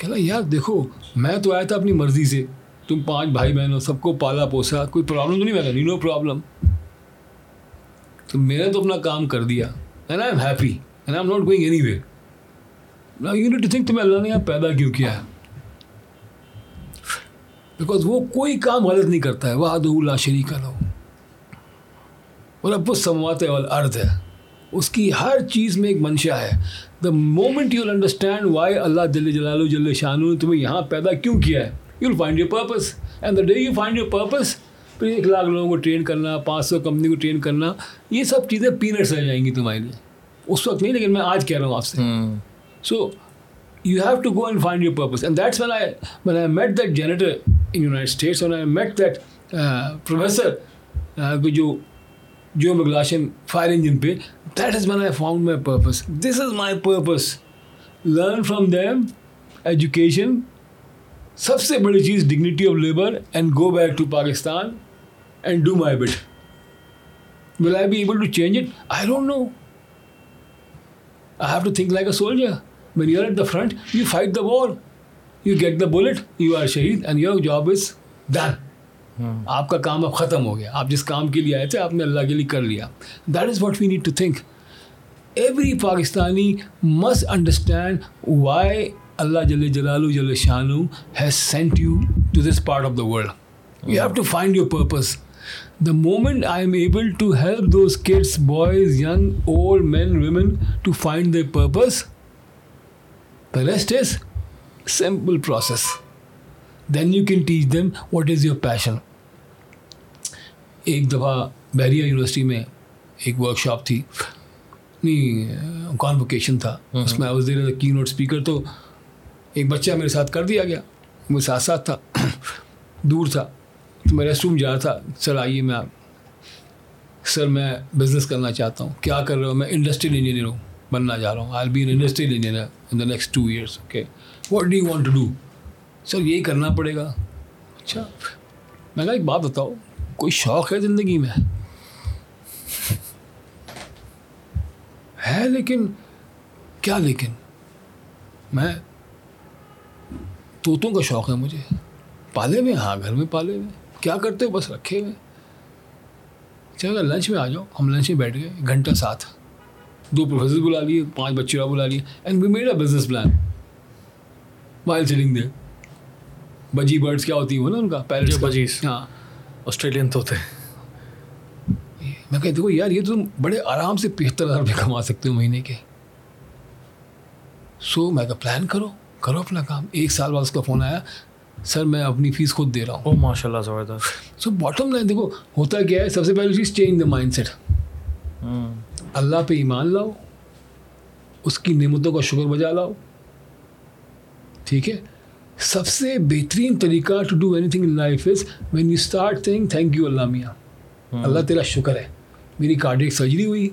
کہا یار دیکھو میں تو آیا تھا اپنی مرضی سے، تم 5 بھائی بہنوں سب کو پالا پوسا، کوئی پرابلم تو نہیں، میں نو پرابلم، تو میں نے تو اپنا کام کر دیا، and I am happy and I M not going any way. Now you need to think تمہیں اللہ نے یہاں پیدا کیوں کیا ہے، بیکاز وہ کوئی کام غلط نہیں کرتا ہے، وحدہ لا شریک لہ، اور اب وہ سموات والارض ہے، اس کی ہر چیز میں ایک منشا ہے۔ The moment you will understand why Allah جل جلالہ جل شانہ نے تمہیں یہاں پیدا کیوں کیا ہے، you will find your purpose, and the day you find your purpose, پھر 1 lakh لوگوں کو ٹرین کرنا، 500 کمپنی کو ٹرین کرنا، یہ سب چیزیں پینٹس رہ جائیں گی تمہارے لیے اس وقت نہیں، لیکن میں آج کہہ رہا ہوں آپ سے۔ So you have to go and find your purpose, and that's when I met that janitor in United States, when I met that professor جو جو مگلاشن فائر انجن پہ that is when I found my purpose. This is my purpose, learn from them, education, سب سے بڑی چیز dignity of labour, and go back to Pakistan and do my bit. Will I be able to change it? I don't know. I have to think like a soldier. When you are at the front you fight the war, you get the bullet, you are شہید and your job is done. آپ کا کام اب ختم ہو گیا. آپ جس کام کے لیے آئے تھے آپ نے اللہ کے لیے کر لیا. That is what we need to think. Every Pakistani must understand why Allah جل جلالہ جل شانہ has sent you to this part of the world. You have to find your purpose. The moment I am able to help those kids, boys, young, old, men, women to find their purpose, the rest is simple process. Then you can teach them what is your passion. ایک دفعہ بحریہ university میں ایک work shop تھی, نہیں convocation تھا, اس میں I was there as a keynote speaker. تو ایک بچہ میرے ساتھ کر دیا گیا, وہ ساتھ ساتھ تھا, دور تھا, تو میں ریسٹ روم جا رہا تھا. سر آئیے, میں سر میں بزنس کرنا چاہتا ہوں. کیا کر رہے ہو؟ میں انڈسٹریل انجینئر ہوں, بننا جا رہا ہوں. I'll be an industrial engineer in the next 2 years. Okay. What do you want to do? سر یہی کرنا پڑے گا. اچھا, میں کہا ایک بات بتاؤ, کوئی شوق ہے زندگی میں؟ ہے, لیکن کیا؟ لیکن میں طوطوں کا شوق ہے مجھے, پالے ہوئے, ہاں گھر میں پالے ہوئے. کیا کرتے ہو؟ بس رکھے ہوئے. چلو لنچ میں آ جاؤ. ہم لنچ میں بیٹھ گئے گھنٹہ ساتھ, 2 پروفیسر بلا لیے, 5 بچے اور بلا لیے, and we made a business plan while sitting there. Budgie birds کیا ہوتی ہیں نا, ان کا پیرٹس, بجیز, ہاں, آسٹریلین طوطے. میں کہتا ہوں یار یہ تو تم بڑے آرام سے 75,000 روپئے کما سکتے ہو مہینے کے. سو میں کہا پلان کرو, کرو اپنا کام. 1 سال بعد اس کا فون آیا, سر میں اپنی فیس خود دے رہا ہوں. ماشاء اللہ, زبردست. سو باٹم لائن دیکھو ہوتا کیا ہے, سب سے پہلی چیز change the mind set. Allah پہ ایمان لاؤ, اس کی نعمتوں کا شکر بجا لاؤ. ٹھیک ہے, سب سے بہترین طریقہ to do anything in life is when you start thing thank you Allah میاں, اللہ تیرا شکر ہے, میری کارڈیک سرجری ہوئی,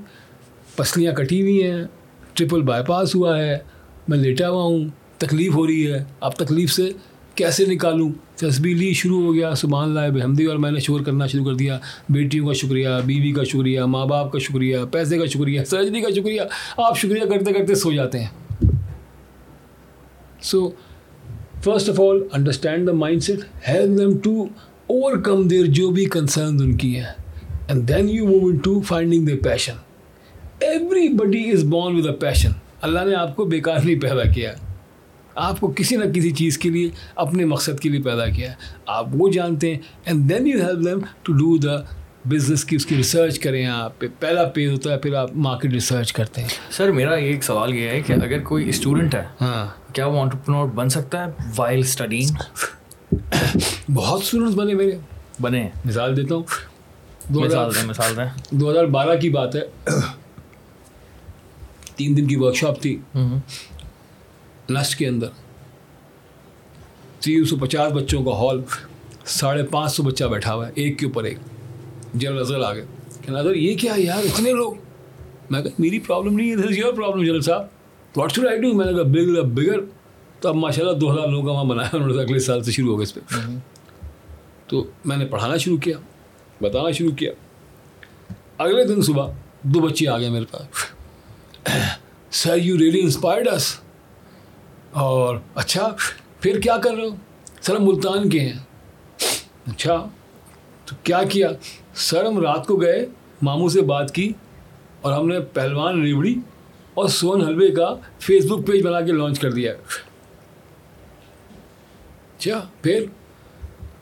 پسلیاں کٹی ہوئی ہیں, ٹرپل بائی پاس ہوا ہے, میں لیٹا ہوا ہوں, تکلیف ہو رہی ہے, اب تکلیف سے کیسے نکالوں. تسبیح لی, شروع ہو گیا سبحان اللہ بحمدی, اور میں نے شور کرنا شروع کر دیا. بیٹیوں کا شکریہ, بیوی کا شکریہ, ماں باپ کا شکریہ, پیسے کا شکریہ, سرجری کا شکریہ. آپ شکریہ کرتے کرتے سو جاتے ہیں. سو First of all, understand the mindset, help them to overcome their جو بھی concerns ان کی ہیں, and then you move into finding their passion. Everybody is born with a passion. اللہ نے آپ کو بیکار نہیں پیدا کیا, آپ کو کسی نہ کسی چیز کے لیے, اپنے مقصد کے لیے پیدا کیا ہے, آپ وہ جانتے ہیں. And then you help them to do the business کی اس کی ریسرچ کریں. آپ پہ پہلا پیج ہوتا ہے, پھر آپ مارکیٹ ریسرچ کرتے ہیں. سر میرا ایک سوال یہ ہے کہ اگر کوئی اسٹوڈنٹ ہے, ہاں, کیا وہ انٹرپرینور بن سکتا ہے وائل اسٹڈینگ؟ بہت اسٹوڈنٹس بنے میرے, بنے. مثال دیتا ہوں, مثال دیں 2012 کی بات ہے, 3 دن کی ورکشاپ تھی نسٹ کے اندر, 350 بچوں کا ہال, 550 بچہ بیٹھا ہوا ہے, ایک کے اوپر ایک. جنرل اظہر آ گئے کہ اظہر یہ کیا یار اتنے لوگ. میں کہا میری پرابلم نہیں ہے, this is your problem general صاحب, واٹ شوڈ آئی ڈو. میں نے کہا بگر بگر, تو اب ماشاء اللہ 2,000 لوگوں کا وہاں بنایا انہوں نے, اگلے سال سے شروع ہو گیا اس پہ. تو میں نے پڑھانا شروع کیا, بتانا شروع کیا. اگلے دن صبح 2 بچے آ گئے میرے پاس, sir you really inspired us. اور اچھا پھر کیا کر رہے ہو؟ سر ہم ملتان کے ہیں. اچھا تو کیا کیا؟ سر ہم رات کو گئے, ماموں سے بات کی, اور ہم نے پہلوان ریوڑی اور سون حلوے کا فیس بک پیج بنا کے لانچ کر دیا. اچھا پھر؟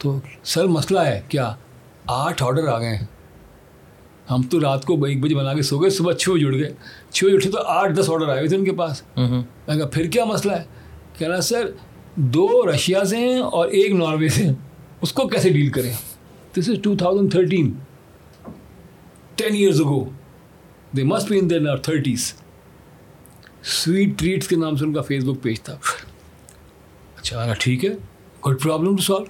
تو سر مسئلہ ہے کیا, 8 آرڈر آ گئے ہیں. ہم تو رات کو 1 بجے بنا کے سو گئے, صبح 6 بجے اٹھ گئے, 6 بجے اٹھے تو 8-10 آرڈر آئے ہوئے تھے ان کے پاس. میں کہا پھر کیا مسئلہ ہے؟ کہنا سر 2 رشیا سے ہیں اور 1 ناروے سے ہیں, اس کو کیسے ڈیل کریں. This is 2013, 10 years ago. They must be in their 30s. Sweet Treats کے نام سے ان کا فیس بک پیج تھا. اچھا ٹھیک ہے, good problem to solve.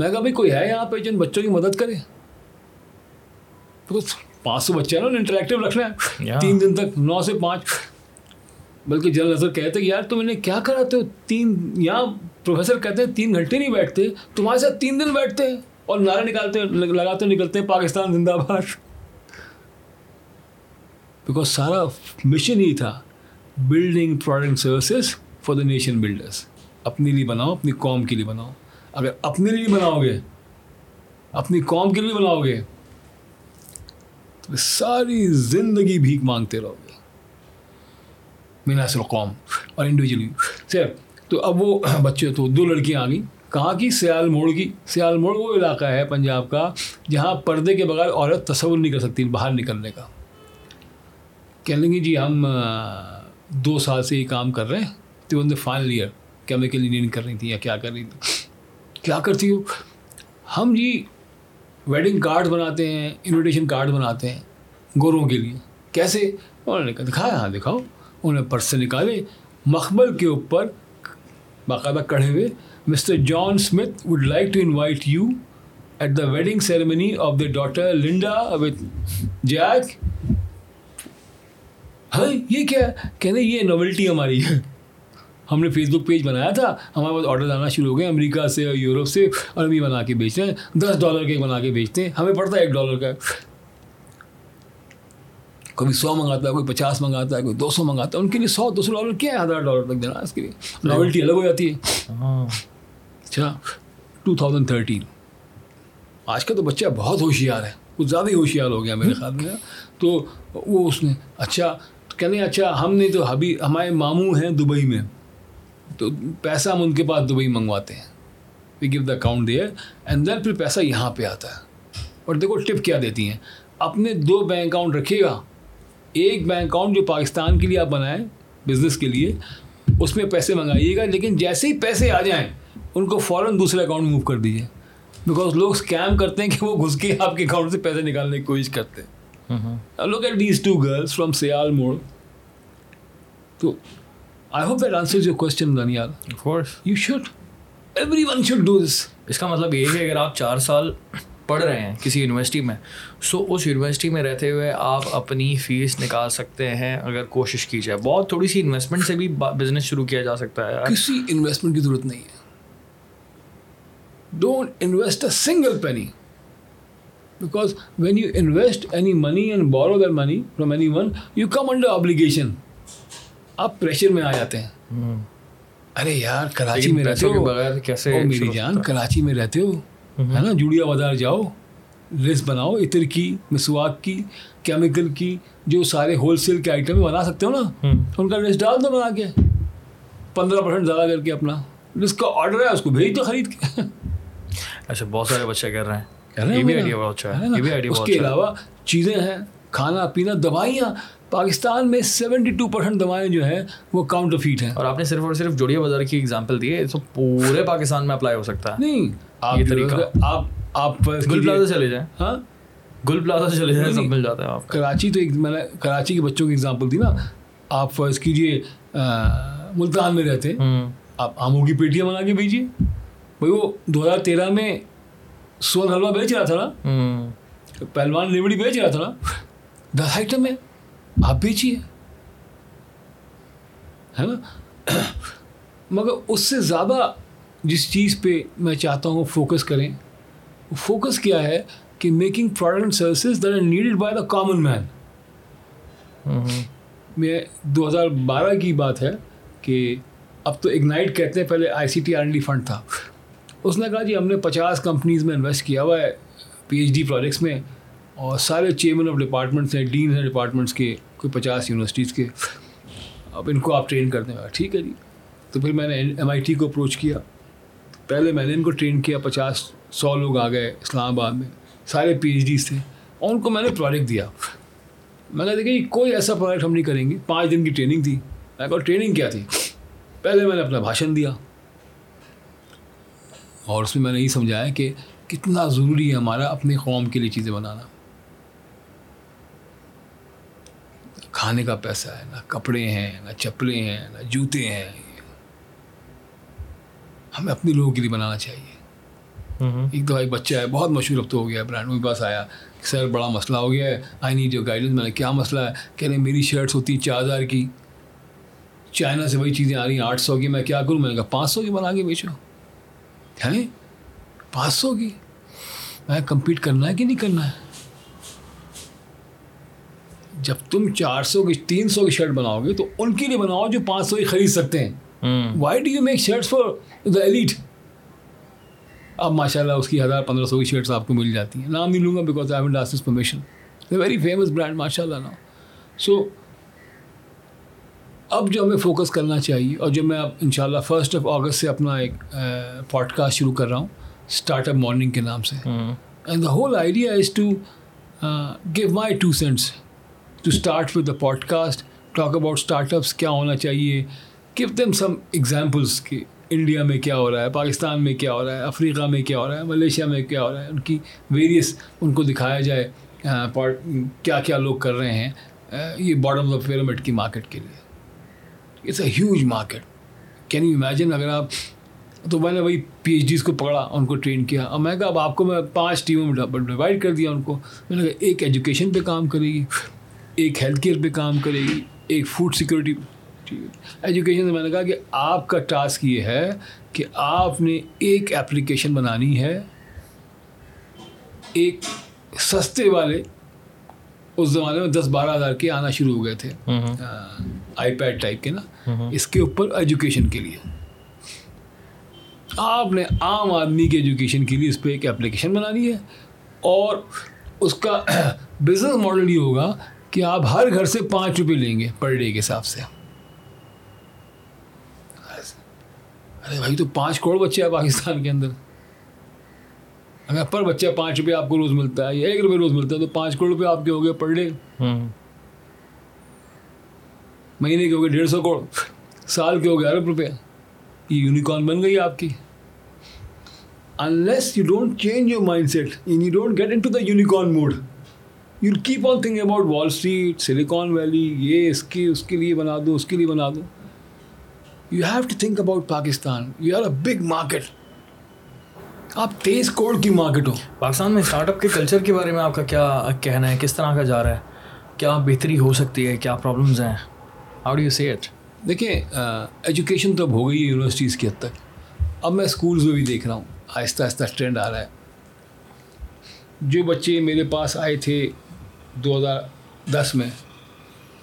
میں کہا بھائی کوئی ہے یہاں پہ جو ان بچوں کی مدد کرے, تو 500 بچے ہیں نا, انٹریکٹیو رکھنا ہے 3 دن تک 9 سے 5. بلکہ جنرل نظر کہتے یار تم انہیں کیا کراتے ہو 3, یہاں پروفیسر کہتے ہیں 3 گھنٹے نہیں بیٹھتے, تمہارے ساتھ 3 دن بیٹھتے ہیں اور نعرے نکالتے لگاتے نکلتے ہیں پاکستان زندہ باد. بیکاز سارا مشن ہی تھا building product services for the nation builders. اپنے لیے بناؤ, اپنی قوم کے لیے بناؤ. اگر اپنے لیے بناؤ گے, اپنی قوم کے لیے بناؤ گے, تو ساری زندگی بھیک مانگتے رہو گے مناس القوم اور انڈیویجولی. سر تو اب وہ بچے, تو 2 لڑکیاں آ گئیں. کہاں کی؟ سیال موڑ کی. سیال موڑ وہ علاقہ ہے پنجاب کا جہاں پردے کے بغیر عورت تصور نہیں کر سکتی باہر نکلنے کا. کہہ لیں گے جی ہم 2 سال سے یہ کام کر رہے ہیں. تو in final year chemical engineering کر رہی تھی یا کیا کر رہی تھی. کیا کرتی ہو؟ ہم جی ویڈنگ کارڈ بناتے ہیں, انویٹیشن کارڈ بناتے ہیں گوروں کے لیے. کیسے؟ انہوں نے کہا دکھایا. ہاں دکھاؤ. انہوں نے پرس سے نکالے, مخمل کے اوپر باقاعدہ کڑھے ہوئے, mister John Smith would like to invite you at the wedding ceremony of the daughter Linda with Jack. ہاں یہ کیا کہہ رہے؟ یہ نویلٹی ہماری ہے. ہم نے فیس بک پیج بنایا تھا, ہمارے پاس آرڈر آنا شروع ہو گئے امریکہ سے اور یورپ سے, اور ہم یہ بنا کے بیچتے ہیں. $10 کے بنا کے بیچتے ہیں, ہمیں پڑتا ہے $1 کا. کبھی 100 منگاتا ہے, کوئی 50 منگاتا ہے, کوئی 200 منگاتا ہے. ان کے لیے $100-$200 کیا ہے, $1000 تک دینا. اس کے لیے ناولٹی الگ ہو جاتی ہے. اچھا 2013 آج کا تو بچہ بہت ہوشیار ہے, کچھ زیادہ ہی ہوشیار ہو گیا میرے خیال میں. تو وہ اس نے اچھا کہنے اچھا ہم نے تو ابھی ہمارے ماموں ہیں دبئی میں, تو پیسہ ہم ان کے پاس دبئی منگواتے ہیں. We give the account there and then پھر پیسہ یہاں پہ آتا ہے. اور دیکھو ٹپ کیا دیتی ہیں, اپنے 2 بینک اکاؤنٹ رکھیے گا. ایک بینک اکاؤنٹ جو پاکستان کے لیے آپ بنائیں بزنس کے لیے, اس میں پیسے منگائیے گا, لیکن جیسے ہی پیسے آ جائیں ان کو فوراً دوسرے اکاؤنٹ موو کر دیجیے. بیکاز لوگ اسکیم کرتے ہیں کہ وہ گھس کے آپ کے اکاؤنٹ سے پیسے نکالنے کی کوشش کرتے ہیں. Look at these 2 girls from Sial Moor. So, I hope that answers your question, Daniel. Of course. You should. Everyone should do this. اس کا مطلب یہ ہے کہ اگر آپ 4 سال پڑھ رہے ہیں کسی یونیورسٹی میں, سو اس یونیورسٹی میں رہتے ہوئے آپ اپنی فیس نکال سکتے ہیں اگر کوشش کی جائے. بہت تھوڑی سی انویسٹمنٹ سے بھی بزنس شروع کیا جا سکتا ہے. کسی انویسٹمنٹ کی ضرورت نہیں ہے. Don't invest a single penny. Because when you invest any money and borrow that money from anyone, you come under obligation. آپ پریشر میں آ جاتے ہیں. ارے یار کراچی میں رہتے ہو, میری جان کراچی میں رہتے ہو ہے نا, جوڑیا بازار جاؤ, لسٹ بناؤ عطر کی, مسواک کی, کیمیکل کی, جو سارے ہول سیل کے آئٹم بنا سکتے ہو نا, ان کا لسٹ ڈال دو بنا کے 15% زیادہ کر کے. اپنا جس کا آرڈر ہے اس کو بھیج دو خرید کے. اچھا بہت سارے بچے کر رہے ہیں. اس کے علاوہ چیزیں ہیں, کھانا پینا, دوائیاں. پاکستان میں 72% دوائیں جو ہیں وہ کاؤنٹرفیٹ ہیں. اور آپ نے صرف اور صرف جوڑیا بازار کی ایگزامپل دی ہے, تو پورے پاکستان میں اپلائی ہو سکتا ہے. نہیں آپ گل پلازا چلے جائیں. ہاں گل پلازا چلے جائیں, سب مل جاتا ہے آپ. کراچی تو ایک میں نے کراچی کے بچوں کی ایگزامپل دی نا. آپ فرض کیجیے ملتان میں رہتے, آپ آموں کی پیٹیاں بنا کے بھیجیے. بھائی وہ 2013 میں سون حلوہ بیچ رہا تھا نا, پہلوان لیمڑی بیچ رہا تھا نا, 10 آئٹم ہے, آپ بیچیے ہے نا. مگر اس سے زیادہ جس چیز پہ میں چاہتا ہوں فوکس کریں, فوکس کیا ہے کہ making product and services that are needed by the common man. میں 2012 کی بات ہے کہ اب تو اگنائٹ کہتے ہیں, پہلے ICT R&D فنڈ تھا. اس نے کہا جی ہم نے 50 کمپنیز میں انویسٹ کیا ہوا ہے PhD پروجیکٹس میں, اور سارے چیئرمین آف ڈپارٹمنٹس ہیں, ڈینز ہیں ڈپارٹمنٹس کے, کوئی 50 یونیورسٹیز کے. اب ان کو آپ ٹرین کر دیں. ٹھیک ہے جی. تو پھر میں نے MIT کو اپروچ کیا. پہلے میں نے ان کو ٹرین کیا, 50-100 لوگ آ گئے اسلام آباد میں, سارے PhDs تھے, اور ان کو میں نے پروجیکٹ دیا. میں نے دیکھا جی کوئی ایسا پروجیکٹ ہم نہیں کریں گے. 5 دن کی ٹریننگ تھی. میں کہا ٹریننگ کیا تھی؟ پہلے میں نے اپنا بھاشن دیا, اور اس میں میں نے یہ سمجھایا کہ کتنا ضروری ہے ہمارا اپنے قوم کے لیے چیزیں بنانا. کھانے کا پیسہ ہے نہ, کپڑے ہیں نہ, چپلیں ہیں نہ, جوتے ہیں, ہمیں اپنے لوگوں کے لیے بنانا چاہیے. ایک دفعہ ایک بچہ ہے بہت مشہور اب تو ہو گیا برانڈ، میرے پاس آیا، سر بڑا مسئلہ ہو گیا ہے، آئی نیڈ یور گائیڈنس. میں نے کیا مسئلہ ہے؟ کہہ رہے میری شرٹس ہوتی 4000 کی، چائنا سے وہی چیزیں آ رہی ہیں 800 کی، میں کیا کروں؟ میں نے کہا 500 کی بنا کے بیچو. ہیں 500 کی؟ میں کمپیٹ کرنا ہے کہ نہیں کرنا ہے؟ جب تم 400 کی 300 کی شرٹ بناؤ گے تو ان کے لیے بناؤ جو 500 کی خرید سکتے ہیں. Why do you make shirts for the elite? اب ماشاء اللہ اس کی 1000-1500 کی شرٹس آپ کو مل جاتی ہیں. نام نہیں لوں گا because I haven't asked his permission. A very famous brand ماشاء اللہ نا. سو اب جو ہمیں فوکس کرنا چاہیے، اور جو میں اب انشاءاللہ 1 اگست سے اپنا ایک پوڈ کاسٹ شروع کر رہا ہوں اسٹارٹ اپ مارننگ کے نام سے، and the whole idea is to give my 2 cents to start with the podcast, talk about startups کیا ہونا چاہیے، گیو دیم سم ایگزامپلس کہ انڈیا میں کیا ہو رہا ہے، پاکستان میں کیا ہو رہا ہے، افریقہ میں کیا ہو رہا ہے، ملیشیا میں کیا ہو رہا ہے، ان کی ویریس ان کو دکھایا جائے کیا کیا لوگ کر رہے ہیں. یہ باٹم آف پیرامڈ کی مارکیٹ کے لیے it's a huge market. Can you imagine? اگر آپ تو میں نے وہی پی ایچ ڈیز کو پکڑا، ان کو ٹرین کیا، اور میں کہا اب آپ کو میں 5 ٹیموں میں ڈیوائڈ کر دیا ان کو. میں نے کہا ایک ایجوکیشن پہ کام کرے گی، ایک ہیلتھ کیئر پہ کام کرے گی، ایک فوڈ سیکورٹی. ایجوکیشن سے میں نے کہا کہ آپ کا ٹاسک یہ ہے کہ آپ نے ایک ایپلیکیشن بنانی ہے، ایک سستے والے، اس زمانے میں 10-12 ہزار کے آنا شروع ہو گئے تھے آئی پیڈ ٹائپ کے نا، اس کے اوپر ایجوکیشن کے لیے. آپ نے عام آدمی کے ایجوکیشن کے لیے اس پہ ایک ایپلیکیشن بنانی ہے، اور اس کا بزنس ماڈل یہ ہوگا کہ آپ ہر گھر سے 5 روپے لیں گے پر ڈے کے حساب سے. ارے بھائی تو 5 کروڑ بچے ہیں پاکستان کے اندر، اگر پر بچہ 5 روپے آپ کو روز ملتا ہے یا 1 روپے روز ملتا ہے تو 5 کروڑ روپے آپ کے ہو گئے پر ڈے، مہینے کے ہو گئے 150 کروڑ، سال کے ہو گئے 1 ارب روپے. یہ یونیکارن بن گئی آپ کی. Unless you don't change your mindset and you don't get into the unicorn mode, you keep on thinking about Wall Street, Silicon Valley, یہ اس کے لیے بنا دو، اس کے لیے بنا دو. You have to think about Pakistan, you are a big market, آپ 23 کروڑ کی مارکیٹ ہو. پاکستان میں اسٹارٹ اپ کے کلچر کے بارے میں آپ کا کیا کہنا ہے؟ کس طرح کا جا رہا ہے؟ کیا بہتری ہو سکتی ہے؟ کیا پرابلمز ہیں؟ How do you see it? دیکھیں ایجوکیشن تو اب ہو گئی ہے یونیورسٹیز کی حد تک، اب میں اسکولز میں بھی دیکھ رہا ہوں آہستہ آہستہ ٹرینڈ آ رہا ہے. جو بچے میرے پاس آئے تھے 2010 میں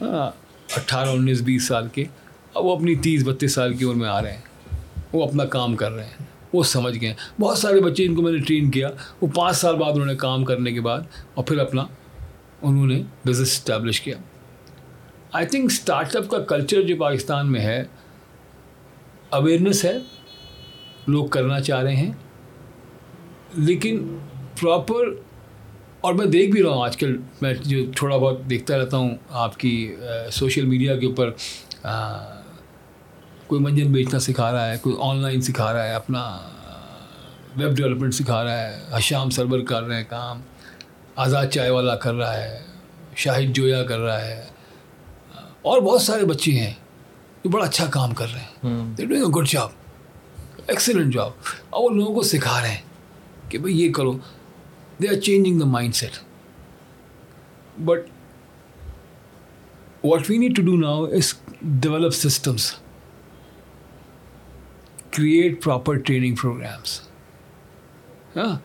18-19-20 سال کے، اب وہ اپنی 30-32 سال کی عمر میں آ رہے ہیں، وہ اپنا کام کر رہے ہیں، وہ سمجھ گئے ہیں. بہت سارے بچے جن کو میں نے ٹرین کیا وہ 5 سال بعد انہوں نے کام کرنے کے بعد اور پھر اپنا انہوں نے بزنس اسٹیبلش کیا. آئی تھنک اسٹارٹ اپ کا کلچر جو پاکستان میں ہے، اویئرنیس ہے، لوگ کرنا چاہ رہے ہیں، لیکن پراپر، اور میں دیکھ بھی رہا ہوں آج کل، میں جو تھوڑا بہت دیکھتا رہتا ہوں آپ کی سوشل میڈیا کے اوپر، کوئی منجن بیچنا سکھا رہا ہے، کوئی آن لائن سکھا رہا ہے، اپنا ویب ڈیولپمنٹ سکھا رہا ہے، ہشام سرور کر رہے ہیں کام، آزاد چائے والا کر رہا ہے، شاہد جویا کر رہا ہے، اور بہت سارے بچے ہیں جو بڑا اچھا کام کر رہے ہیں. They doing a good job, excellent job, اور وہ لوگوں کو سکھا رہے ہیں کہ بھئی یہ کرو. They are changing the mind set, but what we need to do now is develop systems, create proper training programs. ہاں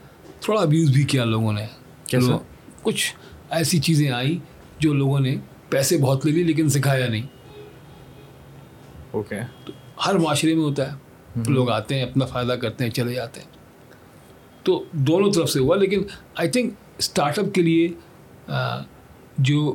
تھوڑا ابیوز بھی کیا لوگوں نے، چلو کچھ ایسی چیزیں آئیں جو لوگوں نے پیسے بہت لے لیے لیکن سکھایا نہیں. اوکے تو ہر معاشرے میں ہوتا ہے، لوگ آتے ہیں اپنا فائدہ کرتے ہیں چلے جاتے ہیں، تو دونوں طرف سے ہوا. لیکن آئی تھنک اسٹارٹ اپ کے لیے جو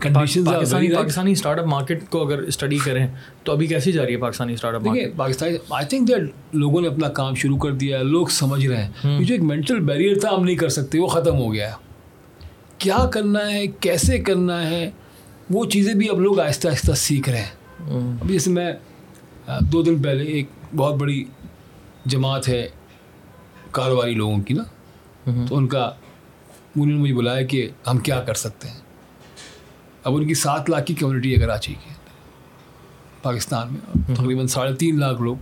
conditions, Pakistani startup market کو اگر اسٹڈی کریں تو ابھی کیسی جا رہی ہے Pakistani startup market? Pakistani I think that لوگوں نے اپنا کام شروع کر دیا ہے، لوگ سمجھ رہے ہیں. جو ایک مینٹل بیریئر تھا ہم نہیں کر سکتے، وہ ختم ہو گیا ہے. کیا کرنا ہے، کیسے کرنا ہے، وہ چیزیں بھی اب لوگ آہستہ آہستہ سیکھ رہے ہیں. ابھی جیسے میں 2 دن پہلے، ایک بہت بڑی جماعت ہے کاروباری لوگوں کی نا، تو ان کا انہوں نے مجھے بلایا کہ ہم کیا کر سکتے ہیں. اب ان کی 7 لاکھ کی کمیونٹی ہے کراچی کی پاکستان میں، تقریباً 3.5 لاکھ لوگ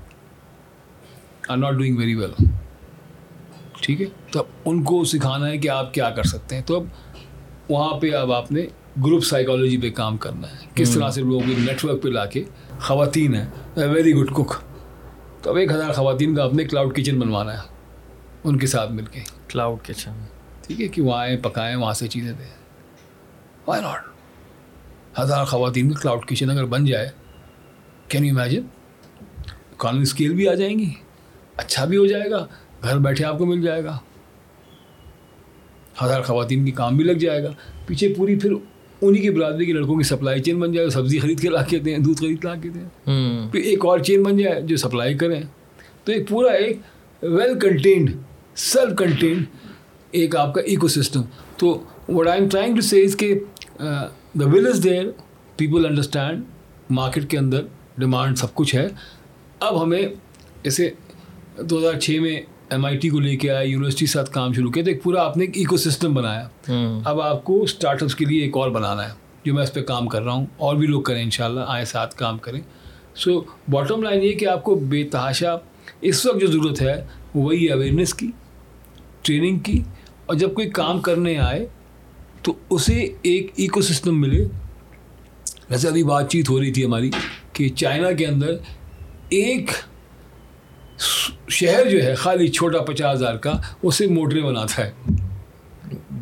are not doing very well. ٹھیک ہے. تو اب ان کو سکھانا ہے کہ آپ کیا کر سکتے ہیں. تو اب وہاں پہ اب آپ نے گروپ سائیکالوجی پہ کام کرنا ہے, کس طرح سے لوگوں کو نیٹ ورک پہ لا کے. خواتین ہیں ویری گڈ کک, تو اب 1000 خواتین کا آپ نے کلاؤڈ کچن بنوانا ہے ان کے ساتھ مل کے. کلاؤڈ کچن ٹھیک ہے کہ وہاں آئیں, پکائیں, وہاں سے چیزیں دیں. وائی ناٹ 1000 خواتین کا کلاؤڈ کچن اگر بن جائے, can you imagine, economy scale بھی آ جائیں گی, اچھا بھی ہو جائے گا, گھر بیٹھے آپ کو مل جائے گا, 1000 خواتین کی کام بھی لگ جائے گا. پیچھے پوری پھر انہی کی برادری کے لڑکوں کی سپلائی چین بن جائے, سبزی خرید کے لا کے دیں, دودھ خرید کے لا کے دیں, پھر ایک اور چین بن جائے جو سپلائی کریں. تو ایک پورا ایک ویل کنٹینڈ سیلف کنٹینڈ ایک آپ کا ایکو سسٹم. تو what I am trying to say is کہ the will is there, people understand, market کے اندر ڈیمانڈ سب کچھ ہے. اب ہمیں ایسے 2006 میں MIT کو لے کے آیا, یونیورسٹی کے ساتھ کام شروع کیا, تو ایک پورا آپ نے ایک ایکو سسٹم بنایا. اب آپ کو اسٹارٹ اپس کے لیے ایک اور بنانا ہے جو میں اس پہ کام کر رہا ہوں, اور بھی لوگ کریں انشاءاللہ, آئیں ساتھ کام کریں. سو باٹم لائن یہ کہ آپ کو بے تحاشا اس وقت جو ضرورت ہے وہی اویئرنیس کی, ٹریننگ کی, اور جب کوئی کام کرنے آئے تو اسے ایک ایکو سسٹم ملے. جیسے ابھی بات چیت ہو رہی تھی ہماری کہ چائنا کے اندر ایک شہر جو ہے خالی چھوٹا 50,000 کا, اسے موٹریں بناتا ہے.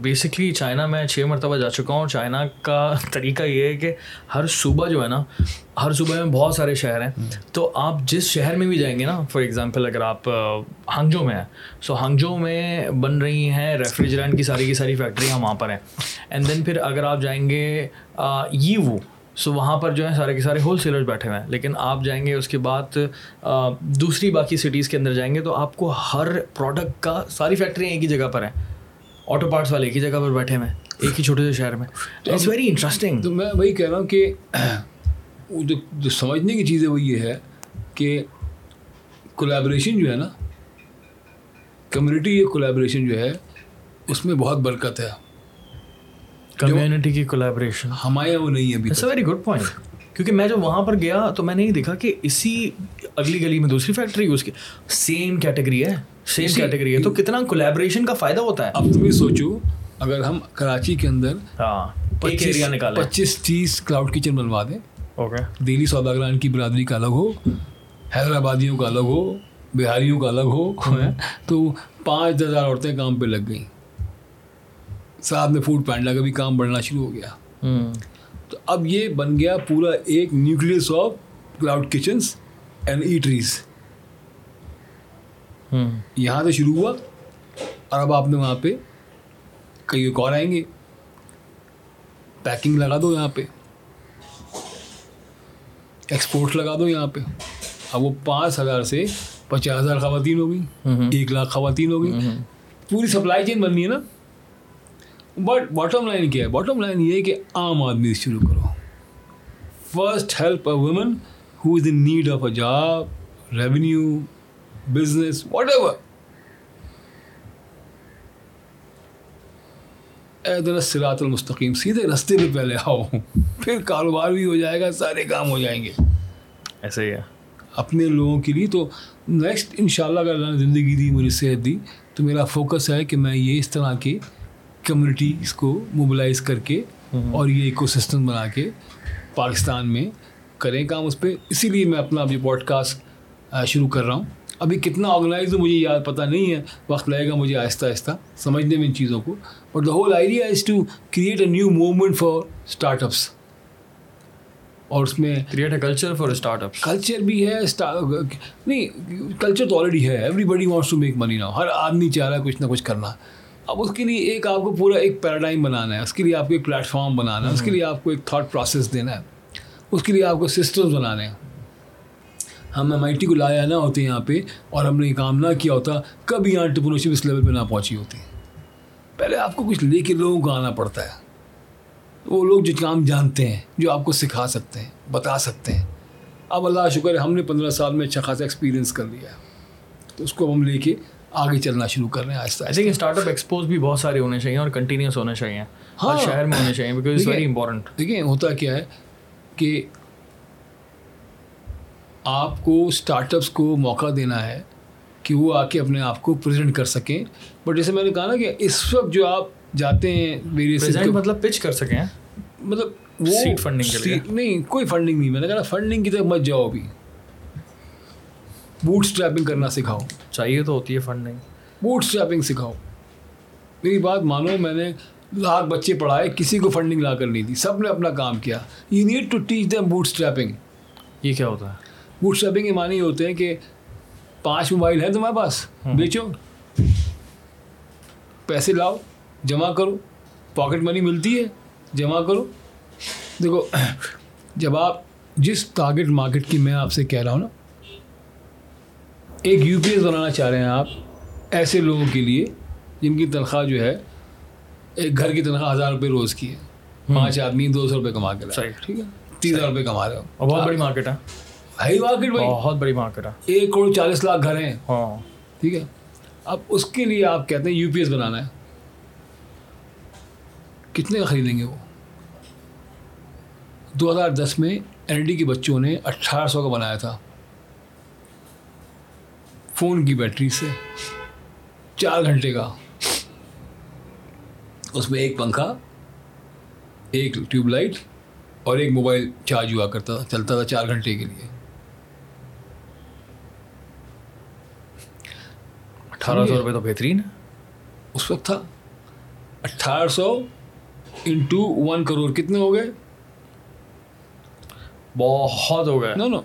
بیسکلی چائنا میں 6 مرتبہ جا چکا ہوں. چائنا کا طریقہ یہ ہے کہ ہر صوبہ جو ہے نا, ہر صوبے میں بہت سارے شہر ہیں, تو آپ جس شہر میں بھی جائیں گے نا, فار ایگزامپل اگر آپ ہانگجو میں ہیں, سو ہانگجو میں بن رہی ہیں ریفریجرینٹ کی ساری فیکٹریاں وہاں پر ہیں. اینڈ دین پھر اگر آپ جائیں گے یو, سو وہاں پر جو ہے سارے کے سارے ہول سیلر بیٹھے ہوئے ہیں. لیکن آپ جائیں گے اس کے بعد دوسری باقی سٹیز کے اندر جائیں گے تو آپ کو ہر پروڈکٹ کا ساری فیکٹریاں ایک ہی جگہ پر ہیں, آٹو پارٹس والے ایک ہی جگہ پر بیٹھے ہوئے ہیں ایک ہی چھوٹے سے شہر میں. It's very interesting. تو میں وہی کہہ رہا ہوں کہ جو سمجھنے کی چیز ہے وہ یہ ہے کہ کولیبریشن جو ہے نا, کمیونٹی یہ کولیبریشن جو ہے اس میں بہت برکت ہے. کمیونٹی کی کولیبریشن ہمارے وہ نہیں ہے ابھی. It's a very good point, کیونکہ میں جب وہاں پر گیا تو میں نے یہ دیکھا کہ اسی اگلی گلی میں دوسری فیکٹری, اس کی سیم کیٹیگری ہے, سیم کیٹیگری ہے, تو کتنا کولیبریشن کا فائدہ ہوتا ہے. اب تم بھی سوچو اگر ہم کراچی کے اندر 25-30 کلاؤڈ کچن بنوا دیں, دہلی سوداگران کی برادری کا الگ ہو, حیدرآبادیوں کا الگ ہو, بہاریوں کا الگ ہو, تو 5,000 عورتیں کام پہ لگ گئیں. ساتھ میں فوڈ پینڈا کا بھی کام بڑھنا شروع ہو گیا. تو اب یہ بن گیا پورا ایک nucleus of cloud kitchens and eateries. یہاں سے شروع ہوا, اور اب آپ نے وہاں پہ کئی ایک اور آئیں گے. پیکنگ لگا دو یہاں پہ, ایکسپورٹ لگا دو یہاں پہ, اب وہ 5,000 سے 50,000 خواتین ہو گئی, 100,000 خواتین ہو گئی. پوری سپلائی چین بننی ہے نا. بٹ باٹم لائن کیا ہے؟ باٹم لائن یہ ہے کہ عام آدمی سے شروع کرو. First help a woman who is in need of a job, revenue, business, whatever. اہدنا الصراط المستقیم, سیدھے رستے پہ پہلے آؤ, پھر کاروبار بھی ہو جائے گا, سارے کام ہو جائیں گے. ایسا ہی ہے اپنے لوگوں کے لیے. تو نیکسٹ انشاءاللہ اگر اللہ نے زندگی دی, مجھے صحت دی, تو میرا فوکس ہے کہ میں یہ اس طرح کے کمیونٹیز کو موبلائز کر کے اور یہ ایکو سسٹم بنا کے پاکستان میں کریں کام اس پہ. اسی لیے میں اپنا یہ پوڈ کاسٹ شروع کر رہا ہوں. ابھی کتنا آرگنائز ہو مجھے یاد پتہ نہیں ہے, وقت لگے گا مجھے آہستہ آہستہ سمجھنے میں ان چیزوں کو. اور the whole idea is to create a new movement for startups, اور اس میں create a culture for startups. Culture بھی ہے, نہیں کلچر تو آلریڈی ہے. Everybody wants to make money now, ہر آدمی چاہ رہا ہے کچھ نہ کچھ کرنا. اب اس کے لیے ایک آپ کو پورا ایک پیراڈائم بنانا ہے, اس کے لیے آپ کو ایک پلیٹ فارم بنانا ہے, اس کے لیے آپ کو ایک تھاٹ پروسیس دینا ہے, اس کے لیے آپ کو سسٹمز بنانے ہیں. ہم ایم آئی ٹی کو لایا نہ ہوتے یہاں پہ, اور ہم نے یہ کام نہ کیا ہوتا, کبھی انٹرپرینیورشپ اس لیول پہ نہ پہنچی ہوتی. پہلے آپ کو کچھ لے کے لوگوں کو آنا پڑتا ہے, وہ لوگ جو کام جانتے ہیں, جو آپ کو سکھا سکتے ہیں, بتا سکتے ہیں. اب اللہ شکر ہے ہم نے 15 سال میں اچھا خاصا ایکسپیرینس کر لیا ہے, تو اس کو ہم لے کے آگے چلنا شروع کر رہے ہیں آہستہ. لیکن اسٹارٹ اپ ایکسپوز بھی بہت سارے ہونے چاہیے اور کنٹینیوس ہونے چاہیے, ہر شہر میں ہونے چاہیے, بیکاز اٹس ویری امپورٹنٹ. دیکھیں ہوتا کیا ہے کہ آپ کو اسٹارٹ اپس کو موقع دینا ہے کہ وہ آ کے اپنے آپ کو پریزنٹ کر سکیں. بٹ جیسے میں نے کہا نا کہ اس وقت جو آپ جاتے ہیں پریزنٹ مطلب پچ کر سکیں, مطلب سیٹ فنڈنگ کے لیے نہیں, کوئی فنڈنگ نہیں. میں نے کہا نا فنڈنگ کی طرف مت جاؤ, ابھی بوٹ اسٹریپنگ کرنا سکھاؤ. چاہیے تو ہوتی ہے فنڈنگ, بوٹ اسٹریپنگ سکھاؤ. میری بات مانو, میں نے لاکھ بچے پڑھائے, کسی کو فنڈنگ لا کر نہیں دی, سب نے اپنا کام کیا. You need to teach them bootstrapping. یہ کیا ہوتا ہے بوٹ اسٹریپنگ؟ یہ معنی ہوتے ہیں کہ 5 موبائل ہیں تمہارے پاس, بیچو, پیسے لاؤ, جمع کرو, پاکٹ منی ملتی ہے, جمع کرو. دیکھو جب آپ جس ٹارگیٹ مارکیٹ کی میں آپ سے کہہ رہا ہوں نا, ایک یو پی ایس بنانا چاہ رہے ہیں آپ ایسے لوگوں کے لیے جن کی تنخواہ جو ہے ایک گھر کی تنخواہ 1000 روپے روز کی ہے, 5 آدمی 200 روپے کما کے رہا ہے, ٹھیک ہے 30,000 روپے کما رہے ہو, اور بہت بڑی مارکیٹ ہے, ہائی مارکیٹ بھائی, بہت بڑی مارکیٹ ہے, 1,40,00,000 گھر ہیں, ہاں ٹھیک ہے. اب اس کے لیے آپ کہتے ہیں یو پی ایس بنانا ہے, کتنے کا خریدیں گے وہ؟ 2010 میں NLD کے بچوں نے 1800 کا بنایا تھا, فون کی بیٹری سے, 4 گھنٹے کا, اس میں 1 پنکھا, 1 ٹیوب لائٹ اور 1 موبائل چارج ہوا کرتا تھا, چلتا تھا 4 گھنٹے کے لیے. 1800 روپے تو بہترین ہے اس وقت تھا. 1800 × 1 کروڑ کتنے ہو گئے؟ بہت ہو گئے. No no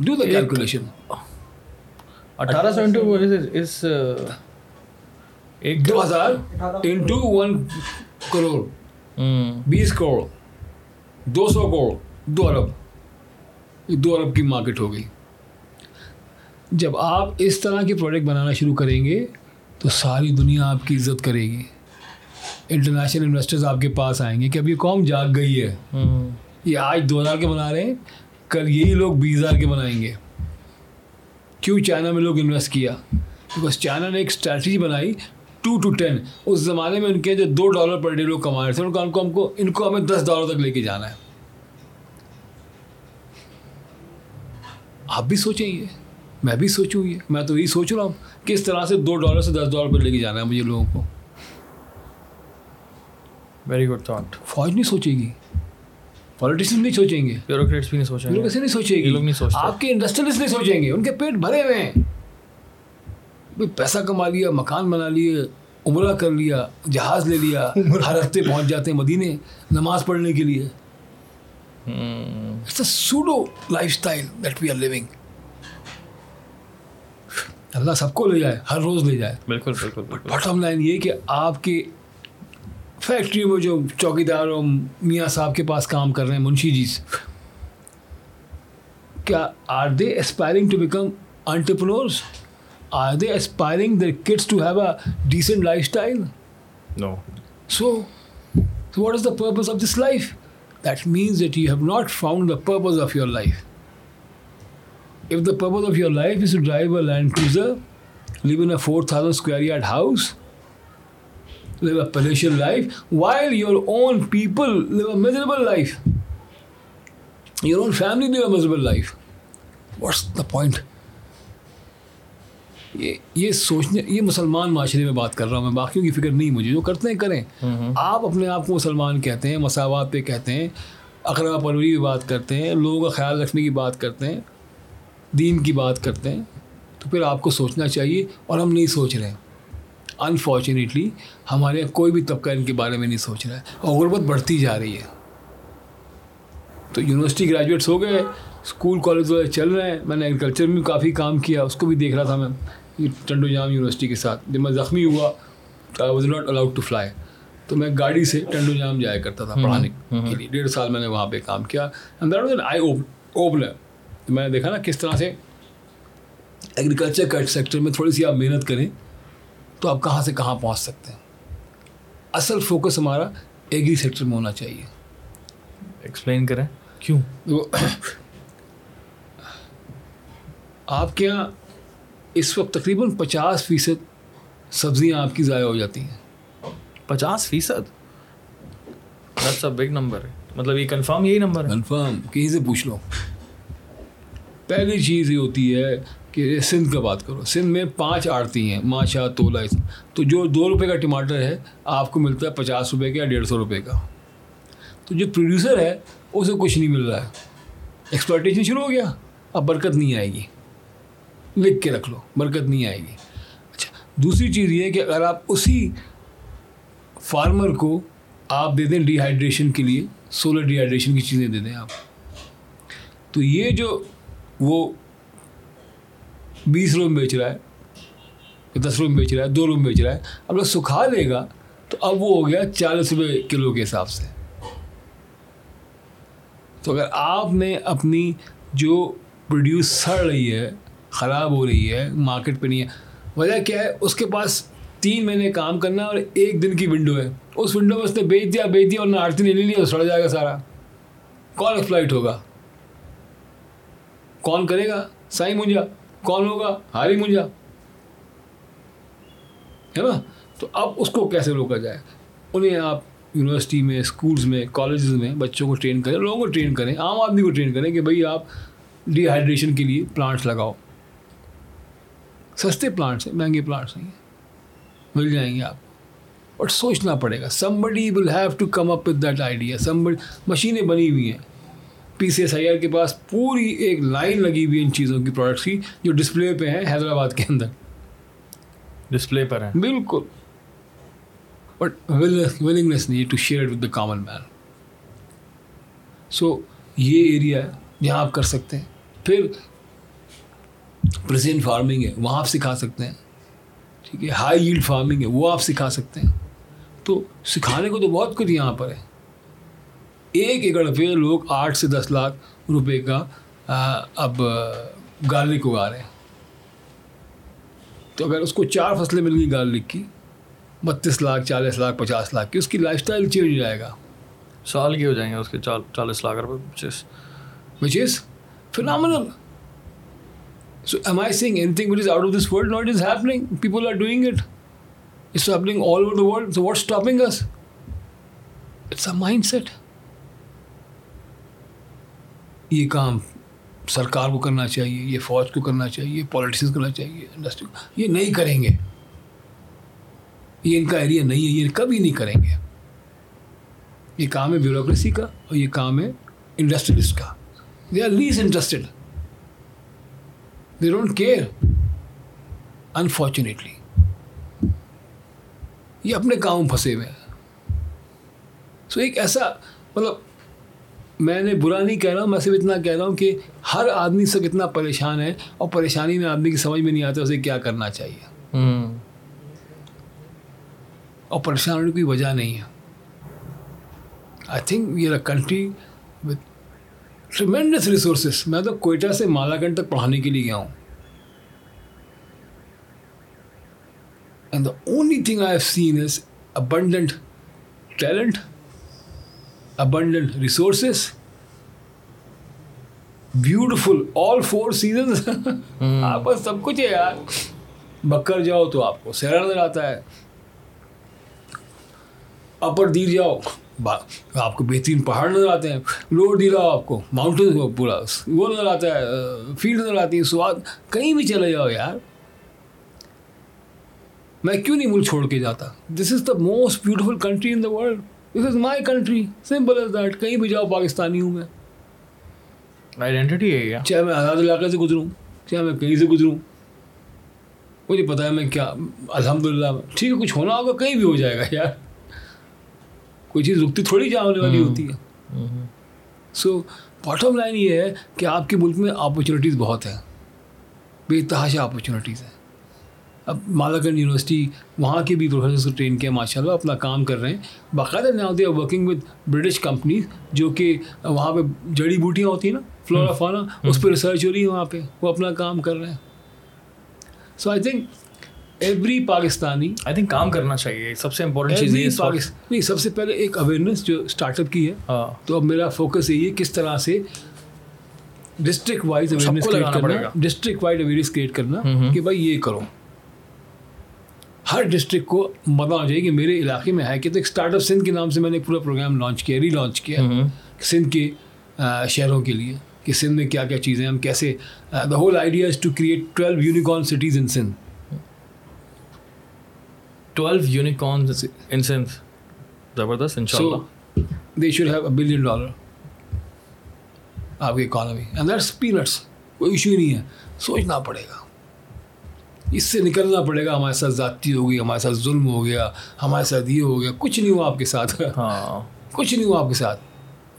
do the calculation. 1800 × 1 crore 20 crore 200 crore 2 ارب. 2 ارب کی مارکیٹ ہو گئی. جب آپ اس طرح کی پروڈکٹ بنانا شروع کریں گے تو ساری دنیا آپ کی عزت کرے گی, انٹرنیشنل انویسٹرز آپ کے پاس آئیں گے کہ اب یہ قوم جاگ گئی ہے. یہ آج 2000 کے بنا رہے ہیں, کل یہی لوگ 20,000 کے بنائیں گے. کیوں چائنا میں لوگ انویسٹ کیا؟ بیکاز چائنا نے ایک اسٹریٹجی بنائی 2 to 10. اس زمانے میں ان کے جو $2 پر ڈے لوگ کما رہے تھے, ان کو ان کو ہمیں $10 تک لے کے جانا ہے. آپ بھی سوچیں, یہ میں بھی سوچوں, یہ میں تو یہی سوچ رہا ہوں کس طرح سے $2 سے $10 پر لے کے جانا ہے مجھے لوگوں کو. Very good thought. فوج نہیں سوچے گی, پالیٹیشین نہیں سوچیں گے, بیوروکریٹس بھی نہیں سوچیں گے, نہیں سوچے گی, آپ کے انڈسٹریلسٹ نہیں سوچیں گے, ان کے پیٹ بھرے ہوئے ہیں. پیسہ کما لیا, مکان بنا لیے, عمرہ کر لیا, جہاز لے لیا, ہر ہفتے پہنچ جاتے ہیں مدینے نماز پڑھنے کے لیے. It's a pseudo lifestyle that we are living. Allah سب کو لے جائے, ہر روز لے جائے. بالکل بالکل. بٹ باٹم لائن یہ کہ آپ کے فیکٹری میں جو چوکیدار اور میاں صاحب کے پاس کام کر رہے ہیں, منشی جی, کیا are they aspiring to become entrepreneurs? Are they aspiring their kids to have a decent lifestyle? No. So what is the purpose of this life? That means that you have not found the purpose of your life. If the purpose of your life is to drive a Land Cruiser, live in a 4,000 square yard house, live a palatial life, while your own people live a miserable life, your own family live a miserable life, what's the point? یہ سوچنے, یہ مسلمان معاشرے میں بات کر رہا ہوں میں, باقیوں کی فکر نہیں مجھے. جو کرتے ہیں کریں. آپ اپنے آپ کو مسلمان کہتے ہیں, مساوات پہ کہتے ہیں, اقربا پروری کی بات کرتے ہیں, لوگوں کا خیال رکھنے کی بات کرتے ہیں, دین کی بات کرتے ہیں, تو پھر آپ کو سوچنا چاہیے, اور ہم نہیں سوچ رہے ہیں. انفارچونیٹلی ہمارے یہاں کوئی بھی طبقہ ان کے بارے میں نہیں سوچ رہا ہے, اور غربت بڑھتی جا رہی ہے. تو یونیورسٹی گریجویٹس ہو گئے, اسکول کالج وغیرہ چل رہے ہیں. میں نے ایگریکلچر میں کافی کام کیا, اس کو بھی دیکھ رہا تھا میں ٹنڈو جام یونیورسٹی کے ساتھ. جب میں زخمی ہوا, I was not allowed to fly, تو میں گاڑی سے ٹنڈو جام جایا کرتا تھا پڑھانے کے لیے. 1.5 سال میں نے وہاں پہ کام کیا, and that was an eye opener. میں نے دیکھا نا کس طرح سے ایگریکلچر کا سیکٹر میں تھوڑی سی آپ محنت کریں تو آپ کہاں سے کہاں پہنچ سکتے ہیں. اصل فوکس ہمارا ایگری سیکٹر میں ہونا چاہیے. ایکسپلین کریں کیوں؟ آپ کے یہاں اس وقت تقریباً 50% سبزیاں آپ کی ضائع ہو جاتی ہیں. 50%؟ That's a big number. مطلب یہ کنفرم یہی نمبر ہے؟ کنفرم. کہیں سے پوچھ لو. پہلی چیز یہ ہوتی ہے کہ سندھ کا بات کرو, سندھ میں 5 آڑتی ہیں, ماشا تولا, تو جو 2 روپے کا ٹماٹر ہے آپ کو ملتا ہے 50 روپے کا یا 150 روپے کا. تو جو پروڈیوسر ہے اسے کچھ نہیں مل رہا ہے, ایکسپلائٹیشن شروع ہو گیا. اب برکت نہیں آئے گی, لکھ کے رکھ لو, برکت نہیں آئے گی. اچھا, دوسری چیز یہ کہ اگر آپ اسی فارمر کو آپ دے دیں ڈی ہائیڈریشن کے لیے, سولر ڈی ہائیڈریشن کی چیزیں دے دیں آپ, تو یہ جو وہ 20 روپے میں بیچ رہا ہے, 10 روپے میں بیچ رہا ہے, 2 روپے میں بیچ رہا ہے, اب لوگ سکھا لے گا تو اب وہ ہو گیا 40 روپے کلو کے حساب سے. تو اگر آپ نے اپنی جو پروڈیوس سڑ رہی ہے, خراب ہو رہی ہے, مارکیٹ پہ نہیں ہے, وجہ کیا ہے؟ اس کے پاس 3 مہینے کام کرنا اور 1 دن کی ونڈو ہے, اس ونڈو میں اس نے بیچ دیا اور نہ آڑتی نہیں لے لی, اور سڑ جائے گا سارا. کون ایکسپلائٹ ہوگا؟ کون کرے گا؟ سائی مونجا. کون ہوگا؟ ہاری مونجا, ہے نا. تو اب اس کو کیسے روکا جائے؟ انہیں آپ یونیورسٹی میں, اسکولز میں, کالجز میں بچوں کو ٹرین کریں, لوگوں کو ٹرین کریں, عام آدمی کو ٹرین کریں کہ بھائی آپ ڈی ہائیڈریشن کے لیے پلانٹس لگاؤ. سستے پلانٹس ہیں, مہنگے پلانٹس نہیں ہیں, مل جائیں گے آپ کو, اور سوچنا پڑے گا. somebody will have to come up with that idea. مشینیں بنی ہوئی ہیں, پی سی ایس آئی آر کے پاس پوری ایک لائن لگی ہوئی ہے ان چیزوں کی, پروڈکٹس کی, جو ڈسپلے پہ ہیں حیدرآباد کے اندر, ڈسپلے پر ہیں بالکل. بٹ ولنگنیس نہیں to share it with the common man. سو یہ ایریا ہے جہاں آپ کر سکتے ہیں. پھر پریسیژن فارمنگ ہے, وہاں آپ سکھا سکتے ہیں, ٹھیک ہے. ہائی ییلڈ فارمنگ ہے, وہ آپ سکھا سکتے ہیں. تو سکھانے کو تو بہت کچھ یہاں پر ہے. 1 ایکڑ پہ لوگ 8 سے 10 لاکھ روپے کا اب گارلک اگا رہے ہیں. تو اگر اس کو 4 فصلیں مل گئی گارلک کی, 32 لاکھ, 40 لاکھ, 50 لاکھ کی اس کی لائف سٹائل چینج ہو جائے گا. سال کے ہو جائیں گے اس کے 40 لاکھ روپے, which is phenomenal. So am I seeing anything which is out of this world? No, it is happening. People are doing it. It's happening all over the world. So what's stopping us? It's a mindset. یہ کام سرکار کو کرنا چاہیے, یہ فوج کو کرنا چاہیے, پالیٹیشنس کرنا چاہیے, انڈسٹری کو. یہ نہیں کریں گے, یہ ان کا ایریا نہیں ہے, یہ کبھی نہیں کریں گے. یہ کام ہے بیوروکریسی کا اور یہ کام ہے انڈسٹریلسٹ کا. They are less interested, they don't care unfortunately. یہ اپنے کام میں پھنسے ہوئے ہیں. سو ایک ایسا, مطلب میں نے برا نہیں کہہ رہا ہوں, میں صرف اتنا کہہ رہا ہوں کہ ہر آدمی سے کتنا پریشان ہے, اور پریشانی میں آدمی کی سمجھ میں نہیں آتا اسے کیا کرنا چاہیے. اور پریشان ہونے کی کوئی وجہ نہیں ہے. I think we are a country with tremendous resources. میں تو کوئٹہ سے مالاکنڈ تک پڑھانے کے لیے گیا ہوں, and the only thing I have seen is abundant talent, abundant resources, beautiful, all 4 seasons. آپ پاس سب کچھ ہے یار. بکر جاؤ تو آپ کو سیرا نظر آتا ہے, اپر دیر جاؤ آپ کو بہترین پہاڑ نظر آتے ہیں, لوور دیر جاؤ آپ کو ماؤنٹین پورا وہ نظر آتا ہے, فیلڈ نظر آتی ہے, سواد. کہیں بھی چلے جاؤ یار. میں کیوں نہیں ملک چھوڑ کے جاتا؟ This is the most beautiful country in the world. This is my country. Simple as that. کہیں بھی جاؤ, پاکستانی ہوں میں. آئیڈینٹی ہے کیا؟ چاہے میں آزاد علاقے سے گزروں, چاہے میں کہیں سے گزروں, مجھے پتا ہے میں کیا. الحمدللہ ٹھیک ہے, کچھ ہونا ہوگا کہیں بھی ہو جائے گا یار. کوئی چیز رکتی تھوڑی جہاں ہونے والی ہوتی ہے. سو باٹم لائن یہ ہے کہ آپ کے ملک میں اپرچونیٹیز بہت ہیں, بے تحاشا اپرچونیٹیز ہیں. اب مالاکنڈ یونیورسٹی, وہاں کے بھی پروفیسرس کو ٹرین کیا, ماشاء اللہ اپنا کام کر رہے ہیں باقاعدہ. Now they are working with British companies, جو کہ وہاں پہ جڑی بوٹیاں ہوتی ہیں نا, فلورا فانا, اس پہ ریسرچ ہو رہی ہے وہاں پہ, وہ اپنا کام کر رہے ہیں. So I think every Pakistani, I think کام کرنا چاہیے. سب سے امپورٹنٹ چیز یہ ہے. نہیں, سب سے پہلے ایک اویئرنیس جو اسٹارٹ اپ کی ہے. تو اب میرا فوکس یہی ہے کس طرح سے ڈسٹرکٹ وائز اویئرنیس کریٹ کرنا, ڈسٹرکٹ وائڈ اویئرنیس کریٹ کرنا کہ بھائی یہ کرو. ہر ڈسٹرکٹ کو مزہ آ جائے کہ میرے علاقے میں ہے کہ. تو ایک اسٹارٹ اپ سندھ کے نام سے میں نے ایک پورا پروگرام لانچ کیا, ری لانچ کیا سندھ کے شہروں کے لیے. کہ سندھ میں کیا کیا چیزیں ہم کیسے the whole idea is to create 12 unicorn cities in Sindh. 12 unicorns in Sindh. زبردست انشاءاللہ. So they should have $1 billion آپ کی اکانومی and that's peanuts. کوئی ایشو ہی نہیں ہے. سوچنا پڑے گا, اس سے نکلنا پڑے گا. ہمارے ساتھ ذاتی ہو گئی, ہمارے ساتھ ظلم ہو گیا, ہمارے ساتھ یہ ہو گیا. کچھ نہیں ہوا آپ کے ساتھ, ہاں کچھ نہیں ہوا آپ کے ساتھ.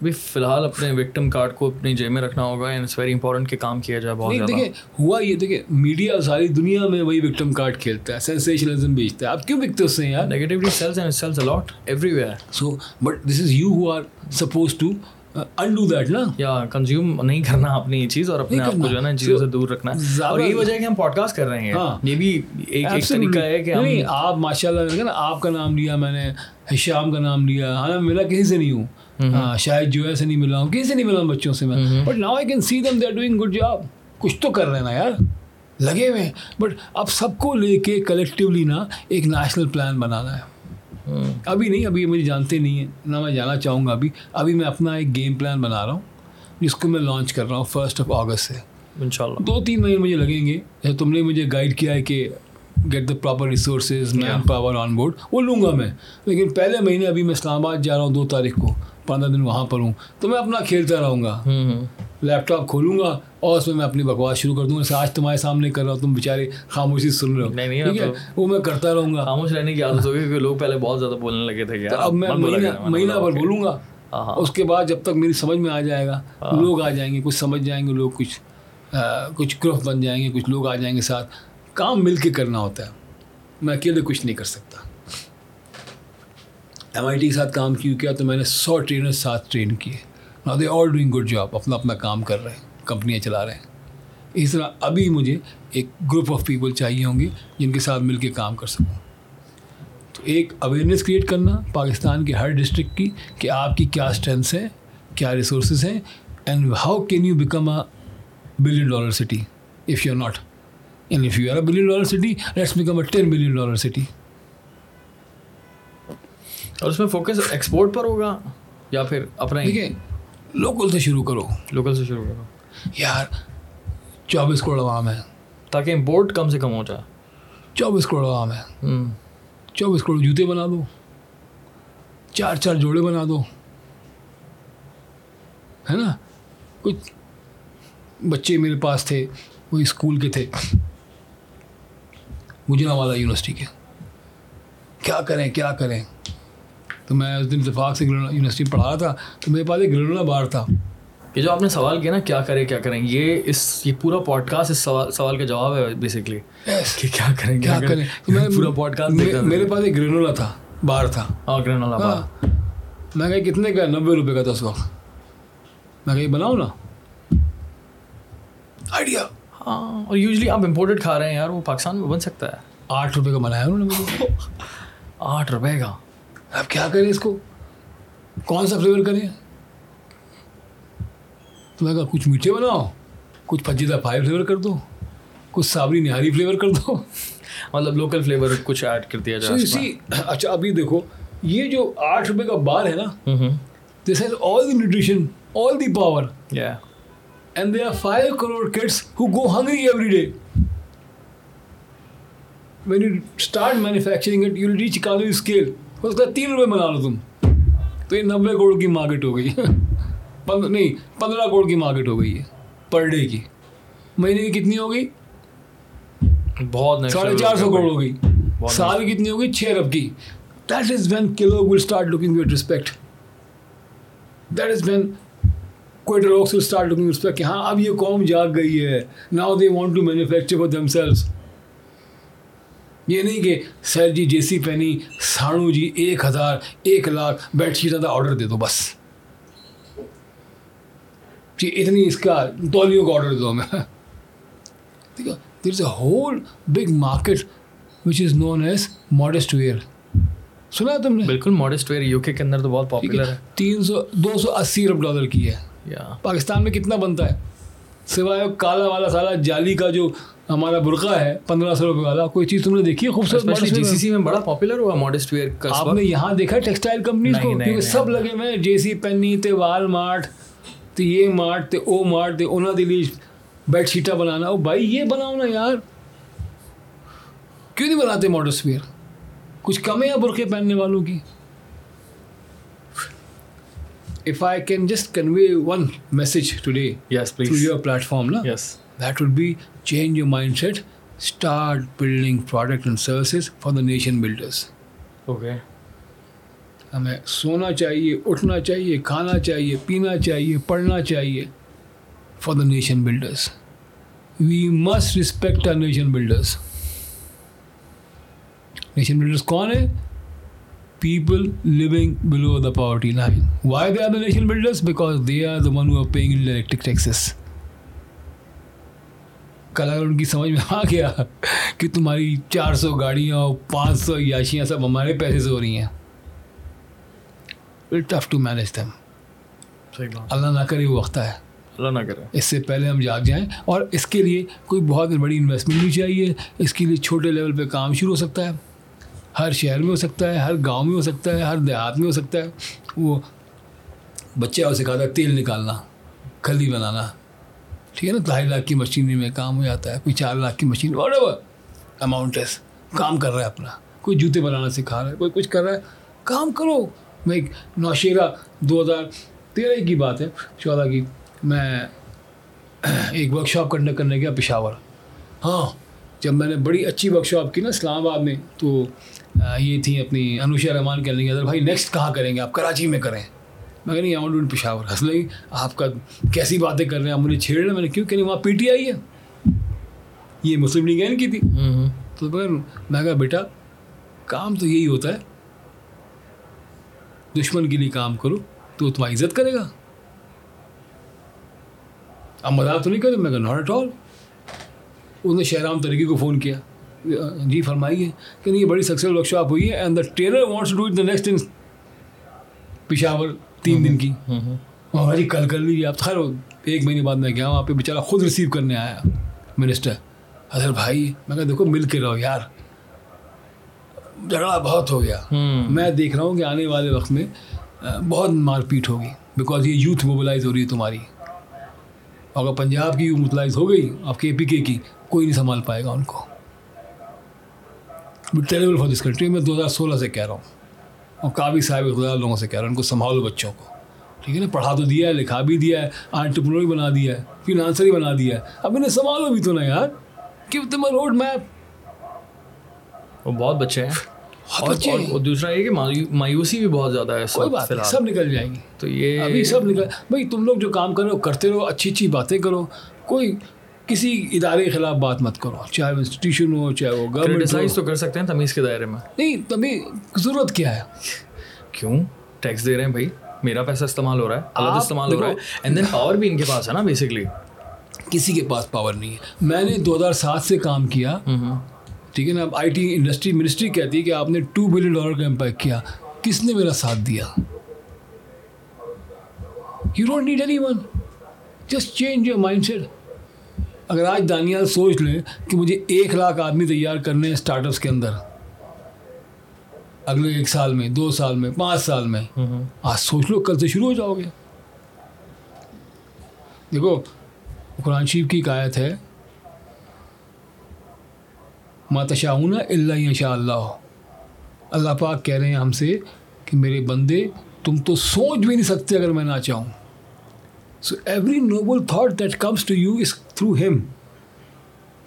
ابھی فی الحال اپنے وکٹم کارڈ کو اپنی جیب میں رکھنا ہوگا اینڈ اٹس ویری امپورٹنٹ کہ کام کیا جائے. بہت دیکھیے ہوا یہ, دیکھیے میڈیا ساری دنیا میں وہی وکٹم کارڈ کھیلتا ہے, سینسیشنلزم بیچتا ہے. آپ کیوں بکتے اس سے یار؟ Negatively sells and sells a lot everywhere. So but this is you who are suppose to undo that na, yeah, consume nahi karna apni ye cheez aur apne aap ko jo na cheezon se dur rakna. aur yehi wajah hai ki hum podcast kar rahe hain, ye bhi ek tarika hai ki hum. aap mashallah dekha na, aap ka naam liya میں نے, ہشام کا نام لیا, ہاں ملا کہیں سے نہیں ہوں, شاید جو ہے سے نہیں ملا ہوں, کہیں سے نہیں ملا ہوں بچوں سے میں. But now I can see them they are doing good job, کچھ تو کر رہے نا یار, لگے ہوئے. بٹ اب سب کو لے کے کلیکٹیولی نا ایک نیشنل پلان بنانا ہے. ابھی نہیں, ابھی مجھے جانتے نہیں ہیں نہ میں جانا چاہوں گا. ابھی میں اپنا ایک گیم پلان بنا رہا ہوں جس کو میں لانچ کر رہا ہوں 1 اگست سے انشاءاللہ. 2-3 مہینے مجھے لگیں گے. تم نے مجھے گائیڈ کیا ہے کہ get the proper resources, manpower on board, وہ لوں گا میں. لیکن پہلے مہینے ابھی میں اسلام آباد جا رہا ہوں 2 تاریخ کو, 15 دن وہاں پر ہوں, تو میں اپنا کھیلتا رہوں گا. لیپ ٹاپ کھولوں گا اور اس میں میں اپنی بکواس شروع کر دوں گا. آج تمہارے سامنے کر رہا ہوں, تم بیچارے خاموشی سن رہے ہو. نہیں نہیں, وہ میں کرتا رہوں گا. خاموش رہنے کی عادت ہوگی کیونکہ لوگ پہلے بہت زیادہ بولنے لگے تھے. اب میں مہینہ بھر بولوں گا, اس کے بعد جب تک میری سمجھ میں آ جائے گا, لوگ آ جائیں گے, کچھ سمجھ جائیں گے لوگ, کچھ گروپ بن جائیں گے, کچھ لوگ آ جائیں گے ساتھ. کام مل کے کرنا ہوتا ہے, میں اکیلے کچھ نہیں کر سکتا. MIT کے ساتھ کام کیوں کیا, تو میں نے 100 ٹرینر ساتھ ٹرین کیے. Now they all doing good job, اپنا اپنا کام کر رہے ہیں, کمپنیاں چلا رہے ہیں. اس طرح ابھی مجھے ایک گروپ آف پیپل چاہیے ہوں گے جن کے ساتھ مل کے کام کر سکوں. تو ایک اویئرنیس کریٹ کرنا پاکستان کے ہر ڈسٹرکٹ کی کہ آپ کی کیا اسٹرینتھس ہیں, کیا ریسورسز ہیں, and how can you become a $1 billion city if you are not, and if you are a $1 billion city let's become a $10 billion city. اور اس میں فوکس ایکسپورٹ پر ہوگا یا پھر اپنا؟ دیکھیے لوکل سے شروع کرو, لوکل سے شروع کرو یار. 24 کروڑ عوام ہے, تاکہ امپورٹ کم سے کم ہو جائے. 24 کروڑ عوام ہے, 24 کروڑ جوتے بنا دو, 4-4 جوڑے بنا دو, ہے نا. کچھ بچے میرے پاس تھے, وہ اسکول کے تھے, جناح والا یونیورسٹی کے. کیا کریں تو میں اس دن اتفاق سے گرینولا یونیورسٹی پڑھا رہا تھا, تو میرے پاس ایک گرینولا بار تھا. یہ جو آپ نے سوال کیا نا کیا کریں, یہ پورا پوڈ کاسٹ اس سوال کا جواب ہے بیسکلی کہ کیا کریں. پورا پوڈ کاسٹ میرے پاس ایک گرینولا تھا, بار تھا. ہاں گرینولا بار. میں کہا کتنے کا, $90 کا تھا اس وقت. میں کہا یہ بناؤ نا, آئیڈیا. ہاں, اور یوزلی آپ امپورٹڈ کھا رہے ہیں یار, وہ پاکستان میں بن سکتا ہے. $8 کا بنایا انہوں نے مجھے, $8 کا. اب کیا کریں اس کو, کون سا فلیور کریں؟ تو میں کہا کچھ میٹھے بناؤ, کچھ فجیدہ 5 فلیور کر دو, کچھ سابری نہاری فلیور کر دو, مطلب لوکل فلیور کچھ ایڈ کر دیا جائے. اسی اچھا ابھی دیکھو, یہ جو $8 کا بار ہے نا, this has all the nutrition, all the power, and they are 5 crore kids who go hungry every day. When you start manufacturing it you will reach economy scale. اس کا $3 بنا لو تم, تو یہ 90 کروڑ کی مارکیٹ ہو گئی. نہیں, 15 کروڑ کی مارکیٹ ہو گئی ہے پر ڈے کی. مہینے کی کتنی ہو گئی, بہت 450 کروڑ ہو گئی. سال کتنی ہو گئی, 6 ارب کی. دیٹ از وین کلو will start looking with respect. That is when Quetta لوگس will start looking with respect کہ ہاں اب یہ قوم جاگ گئی ہے. Now they want to manufacture for themselves. یہ نہیں کہ سر جی جیسی پہنی ساڑھو جی 1000 1 لاکھ بیڈ شیٹ کا آرڈر دے دو بس جی, اتنی اس کا تولیوں کا آرڈر دے دو. میں ٹھیک ہے, there is a whole big market which is known as modest wear. سنا ہے تم نے؟ بالکل, ماڈیسٹ ویئر یو کے کے اندر تو بہت پاپولر ہے. $280 ارب کی ہے. پاکستان میں کتنا بنتا ہے, سوائے کالا والا سالا جالی کا جو ہمارا برقع ہے $1500 والا, کوئی چیز تم نے دیکھی ہے خوبصورت؟ جی سی سی میں بڑا پاپولر ہوا ماڈیسٹ ویئر کا. آپ نے یہاں دیکھا ٹیکسٹائل کمپنیز کو, کیونکہ سب لگے ہوئے ہیں. جے سی پینی تے وال مارٹ تو یہ مارٹ تے او مارٹ تے انہاں دے لیے بیڈ شیٹاں بنانا، او بھائی یہ بناؤ نا یار، کیوں نہیں بناتے ماڈسٹ ویئر؟ کچھ کم ہے برقعے پہننے والوں کی؟ If I can just convey one message today, yes, please, through your platform, na? Yes. That would be change your mindset, start building product and services for the nation builders. Okay. ہمیں سونا چاہیے، اٹھنا چاہیے، کھانا چاہیے، پینا چاہیے، پڑھنا چاہیے for the nation builders. We must respect our nation builders. Nation builders کون ہے؟ People living below the poverty line. Why they are the nation builders? Because they are the one who are paying electric taxes. کل اگر ان کی سمجھ میں آ گیا کہ تمہاری 400 گاڑیاں اور 500 یاشیاں سب ہمارے پیسے سے ہو رہی ہیں، It's tough to manage them. اللہ نہ کرے وہ وقت ہے، اللہ نہ کرے اس سے پہلے ہم جاگ جائیں. اور اس کے لیے کوئی بہت بڑی انویسٹمنٹ بھی چاہیے، اس کے لیے چھوٹے لیول پہ کام شروع ہو سکتا ہے، ہر شہر میں ہو سکتا ہے، ہر گاؤں میں ہو سکتا ہے، ہر دیہات میں ہو سکتا ہے. وہ بچہ اور سکھاتا ہے تیل نکالنا، کھلی بنانا، ٹھیک ہے نا، 2.5 لاکھ کی مشینری میں کام ہو جاتا ہے، کوئی 4 لاکھ کی مشین، واٹ ایور اماؤنٹ اس کام کر رہا ہے اپنا. کوئی جوتے بنانا سکھا رہا ہے، کوئی کچھ کر رہا ہے. کام کرو. میں ایک نوشیرہ 2013 کی بات ہے، 14 کی، میں ایک ورک شاپ کنڈکٹ کرنے گیا پشاور. ہاں، جب میں نے بڑی اچھی ورک شاپ کی نا اسلام آباد میں، تو یہ تھیں اپنی انوشا رحمان کہنے لگی، اگر بھائی نیکسٹ کہاں کریں گے آپ؟ کراچی میں کریں. میں کہا آئی ڈونٹ پشاور. ہنس لگی، آپ کا کیسی باتیں کر رہے ہیں آپ، مجھے چھیڑ رہے ہیں. میں نے کیوں کہ وہاں پی ٹی آئی ہے، یہ مسلم لیگ ان کی تھی. تو میں کہا بیٹا کام تو یہی ہوتا ہے، دشمن کے لیے کام کرو تو تمہاری عزت کرے گا. اب مذاق تو نہیں کرے. میں کہا ناٹ ایٹ آل. اس نے شہرام ترقی کو فون کیا، جی فرمائیے، کہ یہ بڑی سکسیسفل ورک شاپ ہوئی ہے and the tailor wants to do it the next in Peshawar 3 دن کی. اور جی کل کر لیجیے آپ. خیر 1 مہینے بعد میں گیا وہاں پہ، بیچارہ خود ریسیو کرنے آیا منسٹر. اگر بھائی، میں کہا دیکھو مل کے رہو یار، جھگڑا بہت ہو گیا، میں دیکھ رہا ہوں کہ آنے والے وقت میں بہت مار پیٹ ہوگی بیکاز یہ یوتھ موبلائز ہو رہی ہے تمہاری. اگر پنجاب کی موبلائز ہو گئی آپ کے پی کے کی، کوئی نہیں سنبھال پائے گا ان کو. Terrible for this country. میں 2016 سے کہہ رہا ہوں اور کافی صاحب اقتدار لوگوں سے کہہ رہا ہوں، ان کو سنبھالو بچوں کو، ٹھیک ہے نا. پڑھا تو دیا ہے، لکھا بھی دیا ہے، آنٹرپرینور بھی بنا دیا ہے، فنانسر بھی بنا دیا ہے، اب انہیں سنبھالو بھی تو نا یار. کہ تمہیں روڈ میپ، وہ بہت بچے ہیں. اور دوسرا یہ کہ مایوسی بھی بہت زیادہ ہے. کوئی بات نہیں، سب نکل جائیں گے. تو یہ ابھی سب نکل، بھائی تم لوگ جو کام کر رہے ہو کرتے رہو، اچھی اچھی باتیں کرو، کوئی کسی ادارے کے خلاف بات مت کرو، چاہے وہ انسٹیٹیوشن ہو چاہے وہ گورنمنٹ. کریٹیسائز تو کر سکتے ہیں تمیز کے دائرے میں. نہیں، تمیز ضرورت کیا ہے؟ کیوں ٹیکس دے رہے ہیں بھائی، میرا پیسہ استعمال ہو رہا ہے، غلط استعمال ہو رہا ہے. اینڈ دین پاور بھی ان کے پاس ہے نا. بیسکلی کسی کے پاس پاور نہیں ہے. میں نے 2007 سے کام کیا، ٹھیک ہے نا. اب آئی ٹی انڈسٹری منسٹری کہتی ہے کہ آپ نے $2 بلین کا امپیکٹ کیا. کس نے میرا ساتھ دیا؟ You don't need anyone. Just change your mindset. اگر آج دانیال سوچ لیں کہ مجھے 1 لاکھ آدمی تیار کرنے ہیں اسٹارٹ اپس کے اندر اگلے 1 سال میں، 2 سال میں، 5 سال میں، آج سوچ لو، کل سے شروع ہو جاؤ گے. دیکھو قرآن شریف کی ایک آیت ہے، ما تشاؤون الا ان شاء اللہ. اللہ پاک کہہ رہے ہیں ہم سے کہ میرے بندے تم تو سوچ بھی نہیں سکتے اگر میں نہ چاہوں. So every noble thought that comes to you is through him.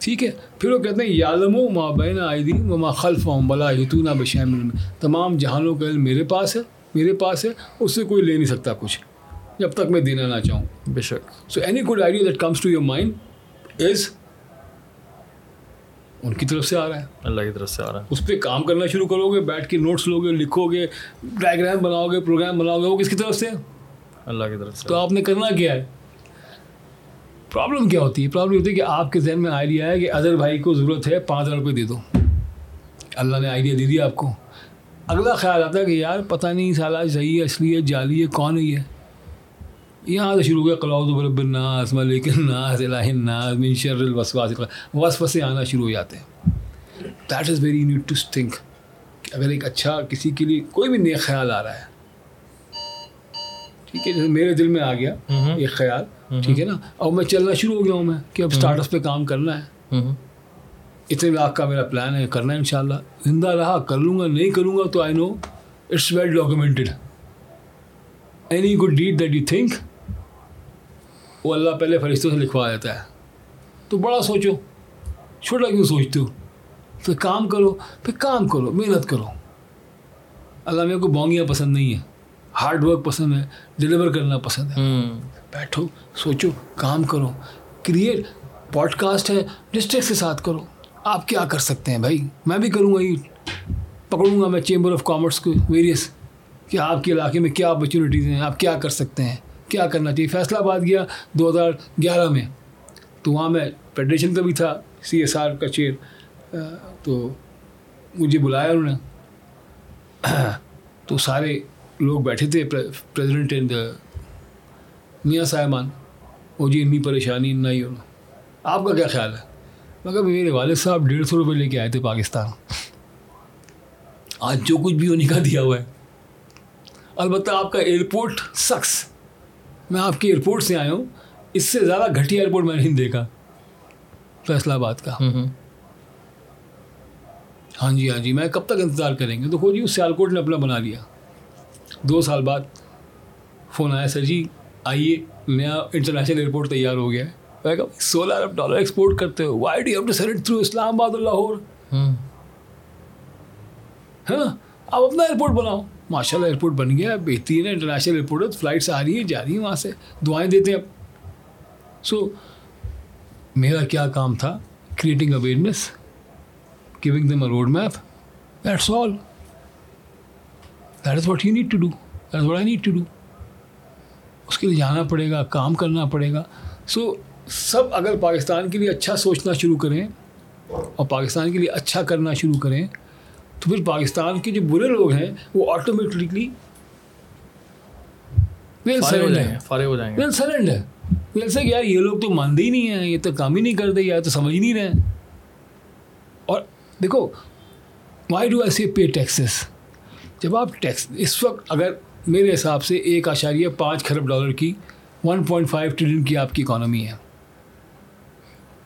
ٹھیک ہے. پھر وہ کہتے ہیں یعلموا ما بین ایدیہم وما خلفہم ولا یحیطون بشیء من علمہ. تمام جہانوں کا علم میرے پاس ہے، میرے پاس ہے، اس سے کوئی لے نہیں سکتا کچھ جب تک میں دینا نہ چاہوں. بے شک. So any good idea that comes to your mind is ان کی طرف سے آ رہا ہے، اللہ کی طرف سے آ رہا ہے. اس پہ کام کرنا شروع کرو گے، بیٹھ کے نوٹس لو گے، لکھو گے، ڈائیگرام بناؤ گے، پروگرام بناؤ گے. وہ کس کی طرف سے؟ اللہ کی طرف سے. تو آپ نے کرنا کیا ہے؟ پرابلم کیا ہوتی ہے؟ پرابلم یہ ہوتی ہے کہ آپ کے ذہن میں آئیڈیا ہے کہ اظہر بھائی کو ضرورت ہے $5,000 دے دو. اللہ نے آئیڈیا دے دیا آپ کو. اگلا خیال آتا ہے کہ یار پتہ نہیں سالہ صحیح ہے، اصلی ہے، جعلی ہے، کون ہی ہے. یہاں سے شروع ہو گیا قلعود برب الناس ملک الناس الہ الناس من شر الوسواس. وسوسے آنا شروع ہو جاتے ہیں. That is very need to think. اگر ایک اچھا کسی کے لیے کوئی بھی نیک خیال آ رہا ہے ٹھیک ہے, میرے دل میں آ گیا یہ خیال, ٹھیک ہے نا, اور میں چلنا شروع ہو گیا ہوں میں کہ اب اسٹارٹ اپ پہ کام کرنا ہے, اتنے لاکھ کا میرا پلان ہے, کرنا ہے انشاءاللہ, زندہ رہا کر لوں گا, نہیں کروں گا تو I know it's well documented, any good deed that you think وہ اللہ پہلے فرشتوں سے لکھوا دیتا ہے. تو بڑا سوچو, چھوٹا کیوں سوچتے ہو, پھر کام کرو, پھر کام کرو, محنت کرو. اللہ میرے کو بونگیاں پسند نہیں ہیں, ہارڈ ورک پسند ہے, ڈلیور کرنا پسند ہے. بیٹھو, سوچو, کام کرو, کریٹ, پوڈ کاسٹ ہے, ڈسٹرکٹ کے ساتھ کرو. آپ کیا کر سکتے ہیں بھائی, میں بھی کروں گا, یہ پکڑوں گا میں چیمبر آف کامرس کو ویریس کہ آپ کے علاقے میں کیا اپرچونیٹیز ہیں, آپ کیا کر سکتے ہیں, کیا کرنا چاہیے. فیصلہ آباد گیا 2011 میں, تو وہاں میں فیڈریشن کا بھی تھا, CSR کا چیئر, تو مجھے بلایا انہوں نے, تو سارے لوگ بیٹھے تھے, پریزیڈنٹ اینڈ میاں صاحبان, وہ جی اتنی پریشانی نہیں ہونا, آپ کا کیا خیال ہے؟ مگر میرے والد صاحب 150 روپئے لے کے آئے تھے پاکستان, آج جو کچھ بھی ہونے کا دیا ہوا ہے. البتہ آپ کا ایئرپورٹ سکس, میں آپ کے ایئرپورٹ سے آیا ہوں, اس سے زیادہ گھٹیا ایئرپورٹ میں نہیں دیکھا فیصلہ آباد کا. ہاں جی, ہاں جی, میں کب تک انتظار کریں گے, تو خود ہی اس سیالکوٹ نے اپنا بنا لیا. 2 سال بعد فون آیا, سر جی آئیے نیا انٹرنیشنل ایئرپورٹ تیار ہو گیا ہے. میں کہا $16 ارب ایکسپورٹ کرتے ہو, why D have to send it through Islamabad اور لاہور, ہے نا, آپ اپنا ایئرپورٹ بناؤ. ماشاء اللہ ایئرپورٹ بن گیا, بہترین ہے, انٹرنیشنل ایئرپورٹ ہے, فلائٹس آ رہی ہیں, جا رہی ہیں وہاں سے, دعائیں دیتے ہیں اب. سو میرا کیا کام تھا, creating awareness, giving them a road map, that's all, that is what you need to do, that is what I need to do. اس کے لیے جانا پڑے گا, کام کرنا پڑے گا. سو سب اگر پاکستان کے لیے اچھا سوچنا شروع کریں اور پاکستان کے لیے اچھا کرنا شروع کریں تو پھر پاکستان کے جو برے لوگ ہیں وہ آٹومیٹکلی ویل سرینڈ ہیں. ویل سے یار یہ لوگ تو مانتے ہی نہیں ہیں, یہ تو کام ہی نہیں کرتے, یا تو سمجھ نہیں رہے. اور دیکھو, وائی ڈو آئی سے پے ٹیکسز, جب آپ ٹیکس اس وقت اگر میرے حساب سے 1.5 خرب ڈالر کی, 1.5 ٹریلین کی آپ کی اکانومی ہے,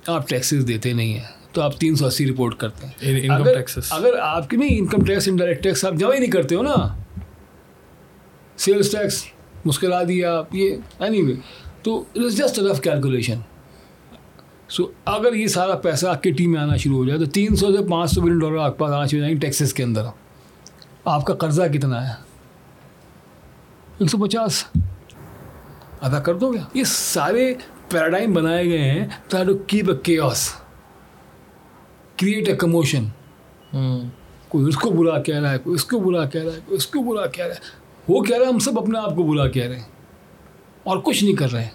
آپ ٹیکسز دیتے نہیں ہیں, تو آپ 380 رپورٹ کرتے ہیں انکم ٹیکسز. اگر آپ کی نہیں انکم ٹیکس, انڈائریکٹ ٹیکس آپ جمع ہی نہیں کرتے ہو نا, سیلس ٹیکس مسکرا دیا آپ, یہ اینی وے, تو it is just rough calculation. So اگر یہ سارا پیسہ آپ کی ٹیم میں آنا شروع ہو جائے تو 300 سے $500 بلین آپ پاس آنا شروع ہو جائیں گے ٹیکسز کے اندر. آپ کا قرضہ کتنا ہے, 150, ادا کر دو گیا. یہ سارے پیراڈائم بنائے گئے ہیں to keep a chaos, create a commotion. کوئی اس کو برا کہہ رہا ہے, کوئی اس کو برا کہہ رہا ہے, کوئی اس کو برا کہہ رہا ہے, وہ کہہ رہا ہے ہم سب اپنے آپ کو برا کہہ رہے ہیں اور کچھ نہیں کر رہے ہیں.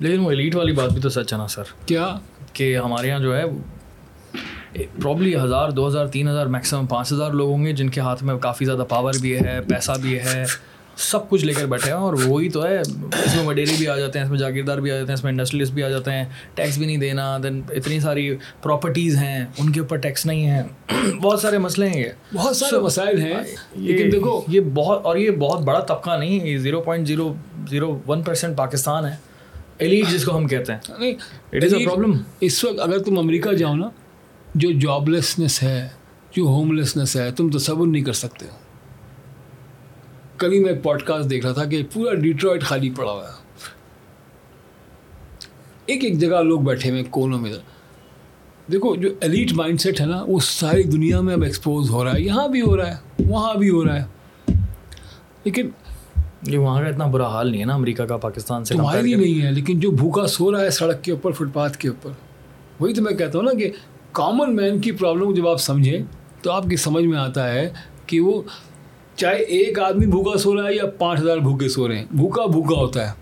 لیکن وہ ایلیٹ والی بات بھی تو سچ ہے نا سر, کیا کہ ہمارے یہاں جو ہے پرابلی 1000, 2000, 3000 میکسیمم 5000 لوگ ہوں گے جن کے ہاتھ میں کافی زیادہ پاور بھی ہے, پیسہ بھی ہے, سب کچھ لے کر بیٹھے ہیں. اور وہی تو ہے, اس میں وڈیری بھی آ جاتے ہیں, اس میں جاگیردار بھی آ جاتے ہیں, اس میں انڈسٹریلسٹ بھی آ جاتے ہیں, ٹیکس بھی نہیں دینا, دین اتنی ساری پراپرٹیز ہیں ان کے اوپر ٹیکس نہیں ہے, بہت سارے مسئلے ہیں, یہ بہت سارے مسائل ہیں. لیکن دیکھو یہ بہت, اور یہ بہت بڑا طبقہ نہیں ہے, یہ 0.001% پاکستان ہے, ایلیٹ جس کو ہم کہتے ہیں. It is a problem. اس وقت اگر تم امریکہ جاؤ نا, جو جاب لیسنس ہے, جو ہوم لیسنس ہے, تم تصور نہیں کر سکتے ہو. کل ہی میں ایک پوڈ کاسٹ دیکھ رہا تھا کہ پورا ڈیٹرائٹ خالی پڑا ہوا ہے, ایک جگہ لوگ بیٹھے ہوئے کونوں میں. دیکھو جو ایلیٹ مائنڈ سیٹ ہے نا, وہ ساری دنیا میں اب ایکسپوز ہو رہا ہے, یہاں بھی ہو رہا ہے, وہاں بھی ہو رہا ہے. لیکن یہ وہاں کا اتنا برا حال نہیں ہے نا امریکہ کا پاکستان سے, تمہارے لیے نہیں ہے. لیکن جو بھوکا سو رہا ہے سڑک کے اوپر, فٹ پاتھ کے اوپر, وہی تو میں کہتا ہوں نا کہ کامن مین کی پرابلم جب آپ سمجھیں تو آپ کی سمجھ میں آتا ہے کہ وہ چاہے ایک آدمی بھوکا سو رہا ہے یا 5000 بھوکے سو رہے ہیں, بھوکا ہوتا ہے.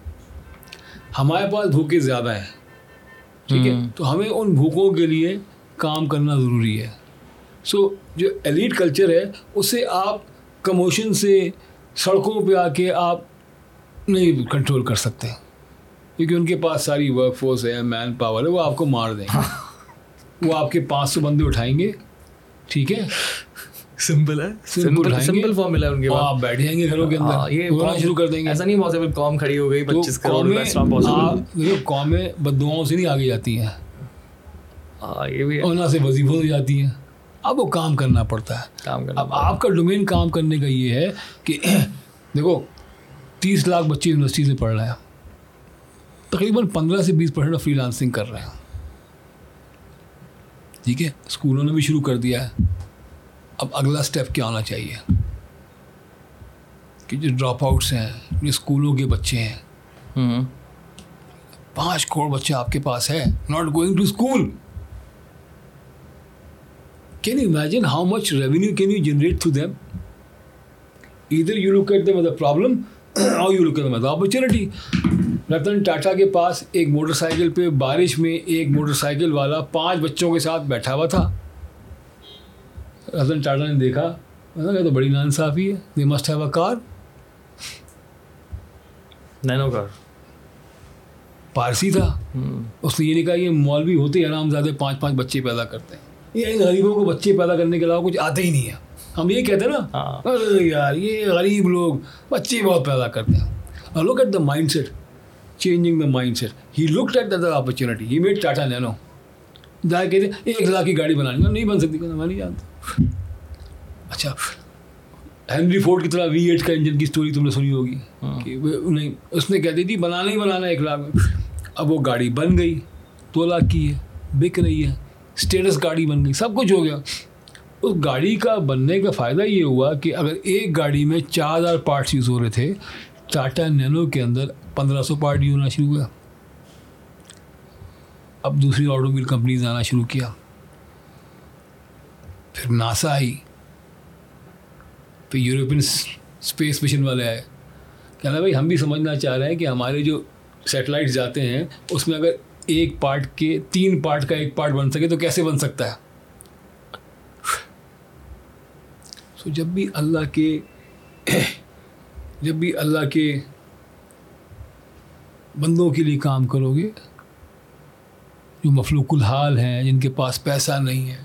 ہمارے پاس بھوکے زیادہ ہیں, ٹھیک ہے, تو ہمیں ان بھوکوں کے لیے کام کرنا ضروری ہے. سو جو ایلیٹ کلچر ہے اسے آپ کموشن سے, سڑکوں پہ آ کے آپ نہیں کنٹرول کر سکتے, کیونکہ ان کے پاس ساری ورک فورس ہے, مین پاور ہے, وہ آپ کو مار دیں گے. وہ آپ کے 500 بندے اٹھائیں گے, ٹھیک ہے, سمپل ہے, سمپل فارمولا ہے ان کے پاس. آپ بیٹھ جائیں گے گھروں کے اندر, یہ بولنا شروع کر دیں گے. ایسا نہیں پاسبل, قوم کھڑی ہو گئی 25 کروڑ, ایسا پاسبل. قومیں بددعاؤں سے نہیں آگے جاتی ہیں, یہ بھی اللہ سے وظیفوں سے جاتی ہیں. اب وہ کام کرنا پڑتا ہے. اب آپ کا ڈومین کام کرنے کا یہ ہے کہ دیکھو 30 لاکھ بچے یونیورسٹی سے پڑھ رہے ہیں, تقریباً 15 سے 20% فری لانسنگ کر رہے ہیں. ٹھیک ہے, اسکولوں نے بھی شروع کر دیا ہے. اب اگلا سٹیپ کیا ہونا چاہیے کہ جو ڈراپ آؤٹس ہیں, جو اسکولوں کے بچے ہیں, 5 کروڑ بچے آپ کے پاس ہے, not going to school. Can you imagine how much revenue can you generate through them? Either you look at them as a problem or you look at them as an opportunity. Ratan Tata کے پاس ایک motor cycle پہ بارش میں ایک motor cycle والا 5 بچوں کے ساتھ بیٹھا ہوا تھا. رتن ٹاٹا نے دیکھا, کہا تو بڑی ناانصافی ہے. They must have a car. Nano car. Parsi تھا, اس نے یہ نہیں کہا یہ مولوی ہوتے آرام زیادہ 5 بچے پیدا کرتے ہیں, یہ ان غریبوں کو بچے پیدا کرنے کے علاوہ کچھ آتے ہی نہیں ہے. ہم یہ کہتے ہیں نا, ارے یار یہ غریب لوگ بچے بہت پیدا کرتے ہیں. Look at the mind set, changing the mind set. He looked at the opportunity, he made Tata Nano. جائے کہتے ہیں 1 لاکھ کی گاڑی بنانی, نہیں بن سکتی, میں نہیں جانتا. اچھا, ہینری فورڈ کی طرح V8 کا انجن کی اسٹوری تم نے سنی ہوگی کہ نہیں, اس نے کہتی تھی بنانا ہی بنانا 1 لاکھ میں. اب وہ گاڑی بن گئی, 2 لاکھ کی ہے, بک رہی ہے, اسٹیٹس گاڑی بن گئی, سب کچھ ہو گیا. اس گاڑی کا بننے کا فائدہ یہ ہوا کہ اگر ایک گاڑی میں 4000 پارٹس یوز ہو رہے تھے, ٹاٹا نینو کے اندر 1500 پارٹ یوز ہونا شروع ہوا. اب دوسری آٹو موبائل کمپنیز نے آنا شروع کیا, پھر ناسا آئی, پھر یورپین اسپیس مشن والے آئے. کہنا بھائی ہم بھی سمجھنا چاہ رہے ہیں کہ ہمارے جو سیٹلائٹس جاتے ہیں اس میں اگر ایک پارٹ کے 3 پارٹ کا 1 پارٹ بن سکے تو کیسے بن سکتا ہے. سو جب بھی اللہ کے بندوں کے لیے کام کرو گے, جو مفلوق الحال ہیں, جن کے پاس پیسہ نہیں ہے,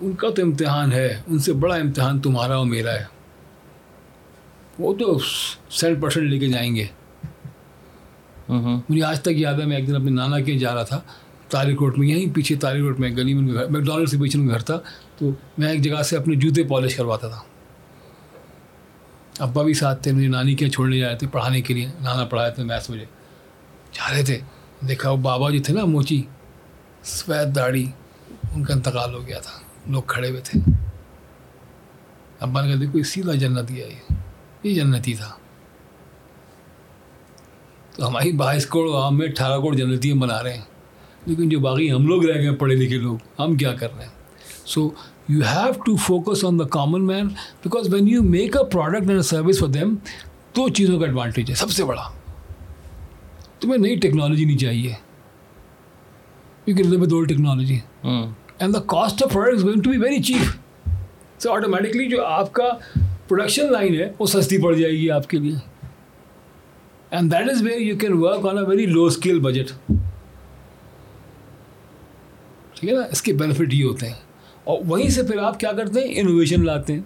ان کا تو امتحان ہے. ان سے بڑا امتحان تمہارا اور میرا ہے. وہ تو 100% لے کے جائیں گے. مجھے آج تک یاد ہے, میں ایک دن اپنے نانا کے جا رہا تھا طارق روڈ میں, یہیں پیچھے طارق روڈ میں گلی میں گھر, McDonald's کے پیچھے میں گھر تھا. تو میں ایک جگہ سے اپنے جوتے پالش کرواتا تھا. ابا بھی ساتھ تھے, مجھے نانی کے چھوڑنے جا رہے تھے پڑھانے کے لیے. نانا پڑھایا تھا میتھ, مجھے جا رہے تھے, دیکھا وہ بابا جو تھے نا موچی, سفید داڑھی, ان کا انتقال ہو گیا تھا. لوگ کھڑے ہوئے تھے. ابا نے کہا دیکھو سیدھا جنتی ہے, یہ جنتی تھا. تو ہماری 22 کروڑ عوام میں 18 کروڑ جنتی ہم بنا رہے ہیں, لیکن جو باقی ہم لوگ رہ گئے پڑھے لکھے لوگ, ہم کیا کر رہے ہیں. So you have to focus on the common man, because when you make a product and a service for them, 2 چیزوں کا ایڈوانٹیج ہے سب سے بڑا. تمہیں نئی ٹیکنالوجی نہیں چاہیے, you can live with old technology, and the cost of product is going to be very cheap. So automatically جو آپ کا پروڈکشن لائن ہے وہ سستی پڑ جائے گی آپ کے لیے. And that is where you can work on a very low scale budget. ٹھیک ہے نا, اس کے بینیفٹ یہ ہوتے ہیں. اور وہیں سے پھر آپ کیا کرتے ہیں, انوویشن لاتے ہیں,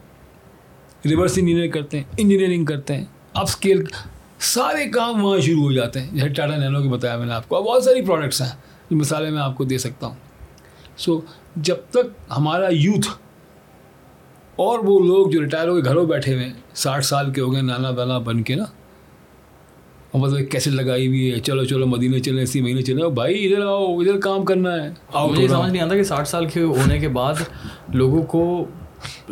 ریورس انجینئرنگ کرتے ہیں, انجینئرنگ کرتے ہیں, اپ اسکیل, سارے کام وہاں شروع ہو جاتے ہیں. جیسے ٹاٹا نینو کے بتایا میں نے آپ کو, اور بہت ساری پروڈکٹس ہیں جو مثالیں میں آپ کو دے سکتا ہوں. سو جب تک ہمارا یوتھ اور وہ لوگ جو ریٹائر ہو کے گھروں بیٹھے ہوئے ہیں, 60 سال کے ہو گئے, نانا بانا بن کے نا, مطلب کیسے لگائی ہوئی ہے, چلو چلو مدینہ چلیں, اسی مہینے چلیں, بھائی ادھر آؤ, ادھر کام کرنا ہے. مجھے سمجھ نہیں آتا کہ 60 سال کے ہونے کے بعد لوگوں کو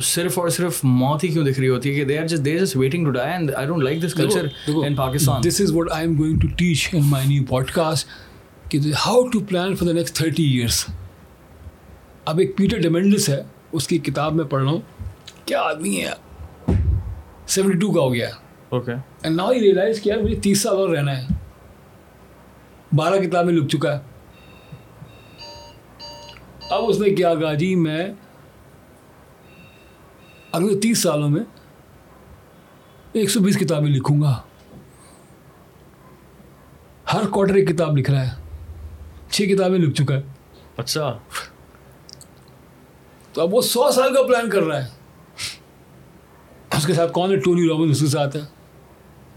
صرف اور صرف موت ہی کیوں دکھ رہی ہوتی ہے, کہ they are just waiting to die and I don't like this culture in Pakistan. This is what I am going to teach in my new podcast, کہ how to plan for the next 30 years. اب ایک Peter ڈیمنڈلس ہے, اس کی کتاب میں پڑھ رہا ہوں, کیا آدمی ہے, 72 کا ہو گیا ہے. Okay, and now he realise کیا مجھے 30 سال اور رہنا ہے. 12 کتابیں لکھ چکا ہے. اب اس نے کیا کہا, جی میں اگلے 30 سالوں میں 120 کتابیں لکھوں گا. ہر کوارٹر ایک کتاب لکھ رہا ہے, 6 کتابیں لکھ چکا ہے. اچھا, تو اب وہ 100 سال کا پلان کر رہا ہے. اس کے ساتھ کون ہے؟ ٹونی رابنس اس کے ساتھ ہے,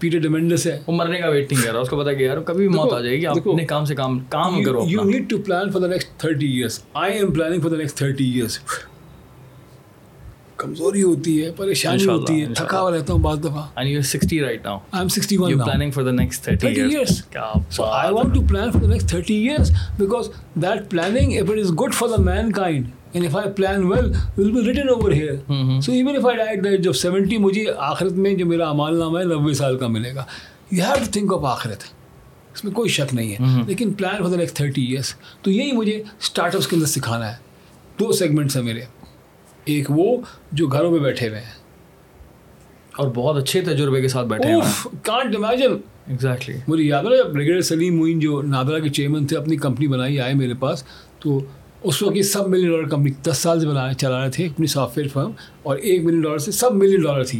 پیٹر ڈیمنڈس ہے. وہ مرنے کا ویٹ نہیں کر رہا, اس کو پتا کہ یار کبھی موت آ جائے گی, آپ اپنے کام سے کام کرو. You need to plan for the next 30 years. I am planning for the next 30 years. کمزوری ہوتی ہے, پریشانی ہوتی ہے, تھکا رہتا ہوں بعض دفعہ. And you're 60 right now. I'm 61 now. You're planning for the next 30 years. So I want to plan for the next 30 years because that planning, if it is good for the mankind, and if I plan well, will be written over here. So even if I die at the age of 70, مجھے آخرت میں جو میرا اعمال نامہ ہے 90 سال کا ملے گا. You have to think of آخرت, اس میں کوئی شک نہیں ہے. لیکن plan for the next 30 years. تو یہی مجھے اسٹارٹ اپس کے اندر سکھانا ہے. 2 segments ہیں میرے, ایک وہ جو گھروں میں بیٹھے ہوئے ہیں اور بہت اچھے تجربے کے ساتھ بیٹھے ہیں. Can't imagine exactly. مجھے یاد ہے جب بریگیڈیئر سلیم معین جو نادرا کے چیئرمین تھے, اپنی کمپنی بنائی, آئے میرے پاس, تو اس وقت یہ سب $1 million کمپنی 10 سال سے بنا چلا رہے تھے اپنی سافٹ ویئر فرم, اور $1 million سے $1 million تھی.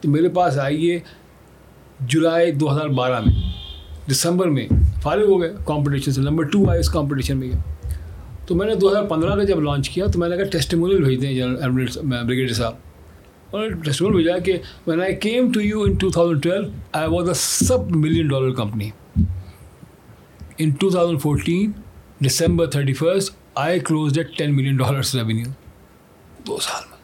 تو میرے پاس آئی یہ July 2012 میں, دسمبر میں فارغ ہو گئے کمپٹیشن سے, No. 2 آئے اس کمپٹیشن میں. تو میں نے 2015 میں جب لانچ کیا تو میں نے کہا ٹیسٹیمونیل بھیج دیں جنرل بریگیڈیئر صاحب, اور ٹیسٹیمونیل بھیجا کہ when I came to you in 2012, I was a $1 million company. In 2014, December 31st, I closed at $10 million revenue. 2 سال میں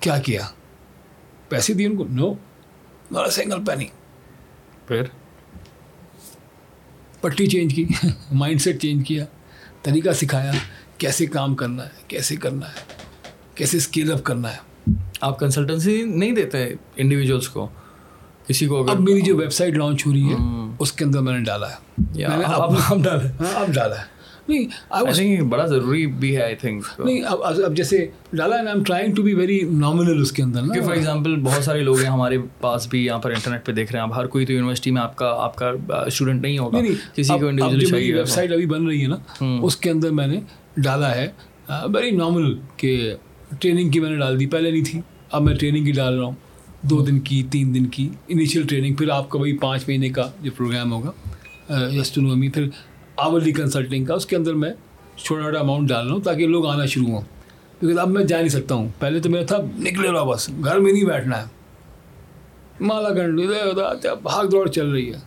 کیا کیا؟ پیسے دیے ان کو؟ No, not a single penny. پھر پٹی چینج کی, مائنڈ سیٹ چینج کیا, طریقہ سکھایا کیسے کام کرنا ہے, کیسے اسکیل اپ کرنا ہے. آپ کنسلٹنسی نہیں دیتے انڈیویجولس کو, کسی کو؟ اب میری جو ویب سائٹ لانچ ہو رہی ہے اس کے اندر میں نے ڈالا ہے, نہیں بڑا ضروری بھی ہے. آئی تھنک نہیں اب جیسے ڈالا ہے, آئی am trying to be very nominal اس کے اندر. کہ فار ایگزامپل بہت سارے لوگ ہیں ہمارے پاس بھی یہاں پر انٹرنیٹ پہ دیکھ رہے ہیں, آپ ہر کوئی تو یونیورسٹی میں آپ کا اسٹوڈنٹ نہیں ہوگا, کسی کو انڈیویجولی چاہیے. ویب سائٹ ابھی بن رہی ہے نا, اس کے اندر میں نے ڈالا ہے ویری نارمل, کہ ٹریننگ کی میں نے ڈال دی, پہلے نہیں تھی, اب میں ٹریننگ کی ڈال رہا ہوں, 2 دن کی, 3 دن کی انیشیل ٹریننگ, پھر آپ کا وہی 5 مہینے کا جو پروگرام ہوگا ایسٹرونومی, پھر آورلی کنسلٹنگ کا. اس کے اندر میں چھوٹا چھوٹا اماؤنٹ ڈال رہا ہوں تاکہ لوگ آنا شروع ہوں, کیونکہ اب میں جا نہیں سکتا ہوں. پہلے تو میرا تھا نکلے رہا, بس گھر میں نہیں بیٹھنا ہے, مالاکنڈ بھاگ دوڑ چل رہی ہے,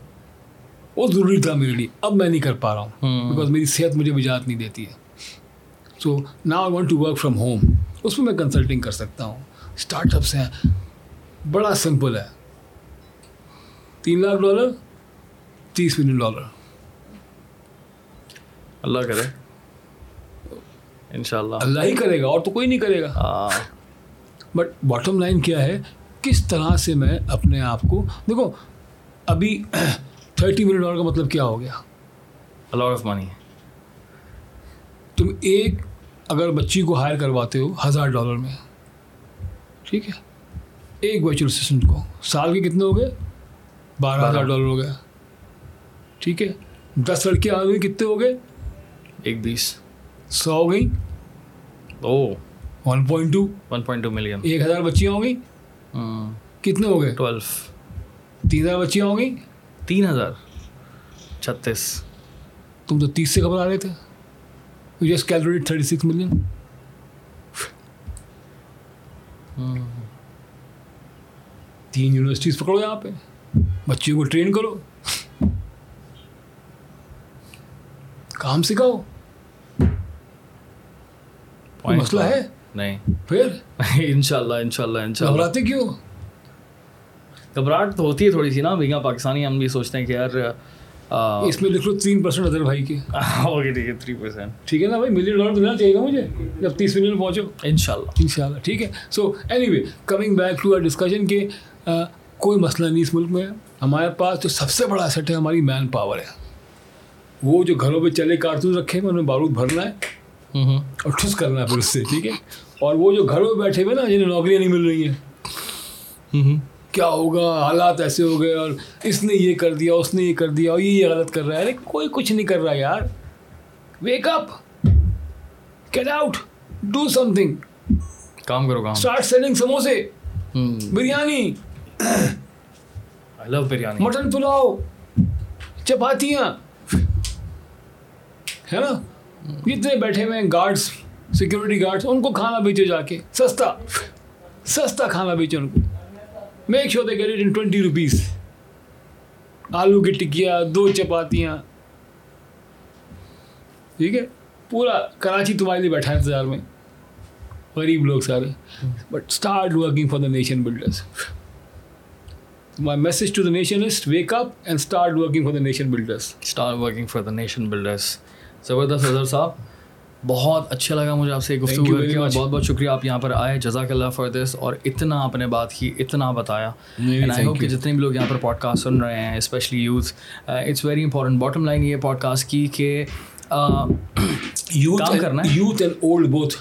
وہ ضروری تھا میرے لیے. اب میں نہیں کر پا رہا ہوں بیکاز میری صحت مجھے اجازت نہیں دیتی ہے. So now I want to work from home, اس میں میں کنسلٹنگ کر سکتا ہوں. اسٹارٹ اپس ہیں, بڑا سمپل ہے, $3 lakh, $30 million. اللہ کرے, انشاءاللہ اللہ ہی کرے گا, اور تو کوئی نہیں کرے گا. بٹ باٹم لائن کیا ہے, کس طرح سے میں اپنے آپ کو دیکھو. ابھی $30 million کا مطلب کیا ہو گیا؟ A lot of money. تم ایک اگر بچی کو ہائر کرواتے ہو $1,000 میں, ٹھیک ہے, ایک ورچوئل اسسٹنٹ کو, سال کے کتنے ہو گئے؟ $12,000 ہو گیا, ٹھیک ہے. 10 لڑکیاں آ گئیں, کتنے ہو گئے؟ 120. 100 ہو گئیں, او 1.2 ملین. 1000 بچیاں ہو گئیں, کتنے ہو گئے؟ 12. 3000 بچیاں ہو گئیں, 3036. تم تو 30 سے خبر آ رہے تھے. You just calculate 36 million. 3 universities پکڑو, یہاں پہ بچیوں کو ٹرین کرو, کام سکھاؤ. مسئلہ ہے نہیں, پھر انشاءاللہ. گھبراتے کیوں؟ گھبراہٹ ہوتی ہے تھوڑی سی نا, بھیا پاکستانی ہم بھی سوچتے ہیں کہ یار اس میں لکھ لو 3% ادھر بھائی کے. اوکے ٹھیک ہے, 3%, ٹھیک ہے نا بھائی. $1 million دینا چاہیے گا مجھے جب 30 ملین میں پہنچو, انشاءاللہ. ٹھیک ہے. So anyway, coming back to our discussion, کہ کوئی مسئلہ نہیں اس ملک میں. ہمارے پاس جو سب سے بڑا ایسٹ ہے ہماری مین پاور ہے. وہ جو گھروں پہ چلے کارتوس رکھے ہیں, ان میں بارود بھرنا ہے اور ٹھس کرنا ہے پھر اس سے, ٹھیک ہے. اور وہ جو گھروں پہ بیٹھے ہوئے نا, جنہیں نوکریاں نہیں مل رہی ہیں, کیا ہوگا, حالات ایسے ہو گئے اور اس نے یہ کر دیا, اس نے یہ کر دیا, اور یہ غلط کر رہا ہے. لیکن کوئی کچھ نہیں کر رہا یار. Wake up, get out, do something, کام کرو, کام. اسٹارٹ سیلنگ سموسے, biryani, I love biryani, mutton pulao, چپاتیاں, ہے نا. جتنے بیٹھے ہوئے ہیں گارڈس, سیکورٹی گارڈس, ان کو کھانا بیچو جا کے, سستا سستا کھانا بیچو ان کو. Make sure they get it in 20 rupees. آلو کی ٹکیا, 2 چپاتیاں, ٹھیک ہے, پورا کراچی تمہارے لیے بیٹھا ہے انتظار میں, غریب لوگ سارے. But start working for the nation builders. My message to the nation is wake up and start working for the nation builders. Start working for the nation builders. زبردست اظہر صاحب, بہت اچھا لگا مجھے آپ سے گفتگو کر کے, اور بہت بہت شکریہ آپ یہاں پر آئے. جزاک اللہ فار دس. اور اتنا آپ نے بات کی, اتنا بتایا, اینڈ آئی ہوپ کہ جتنے بھی لوگ یہاں پر پوڈ کاسٹ سن رہے ہیں, especially youth, it's very important. Bottom line یہ پوڈ کاسٹ کی کہ یوتھ کرنا ہے, یوتھ اینڈ اولڈ بوتھ.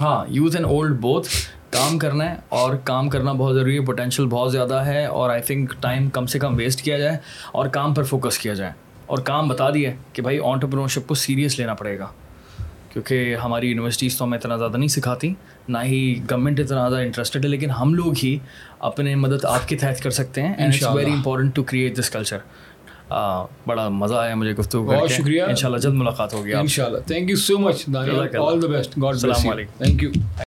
ہاں, یوتھ اینڈ اولڈ بوتھ کام کرنا ہے, اور کام کرنا بہت ضروری ہے. پوٹینشیل بہت زیادہ ہے, اور آئی تھنک ٹائم کم سے کم ویسٹ کیا جائے اور کام پر فوکس کیا جائے. اور کام بتا دیا کہ بھائی آنٹرپرینورشپ کو سیریس لینا پڑے گا, کیونکہ ہماری یونیورسٹیز تو ہمیں اتنا زیادہ نہیں سکھاتی, نہ ہی گورنمنٹ اتنا زیادہ انٹرسٹڈ ہے, لیکن ہم لوگ ہی اپنے مدد آپ کے تحت کر سکتے ہیں. And it's very important to create this culture. بڑا مزہ آیا مجھے گفتگو کر کے. شکریہ, انشاءاللہ جلد ملاقات ہوگی. انشاءاللہ. Thank you so much. All the best. God bless you. Thank you.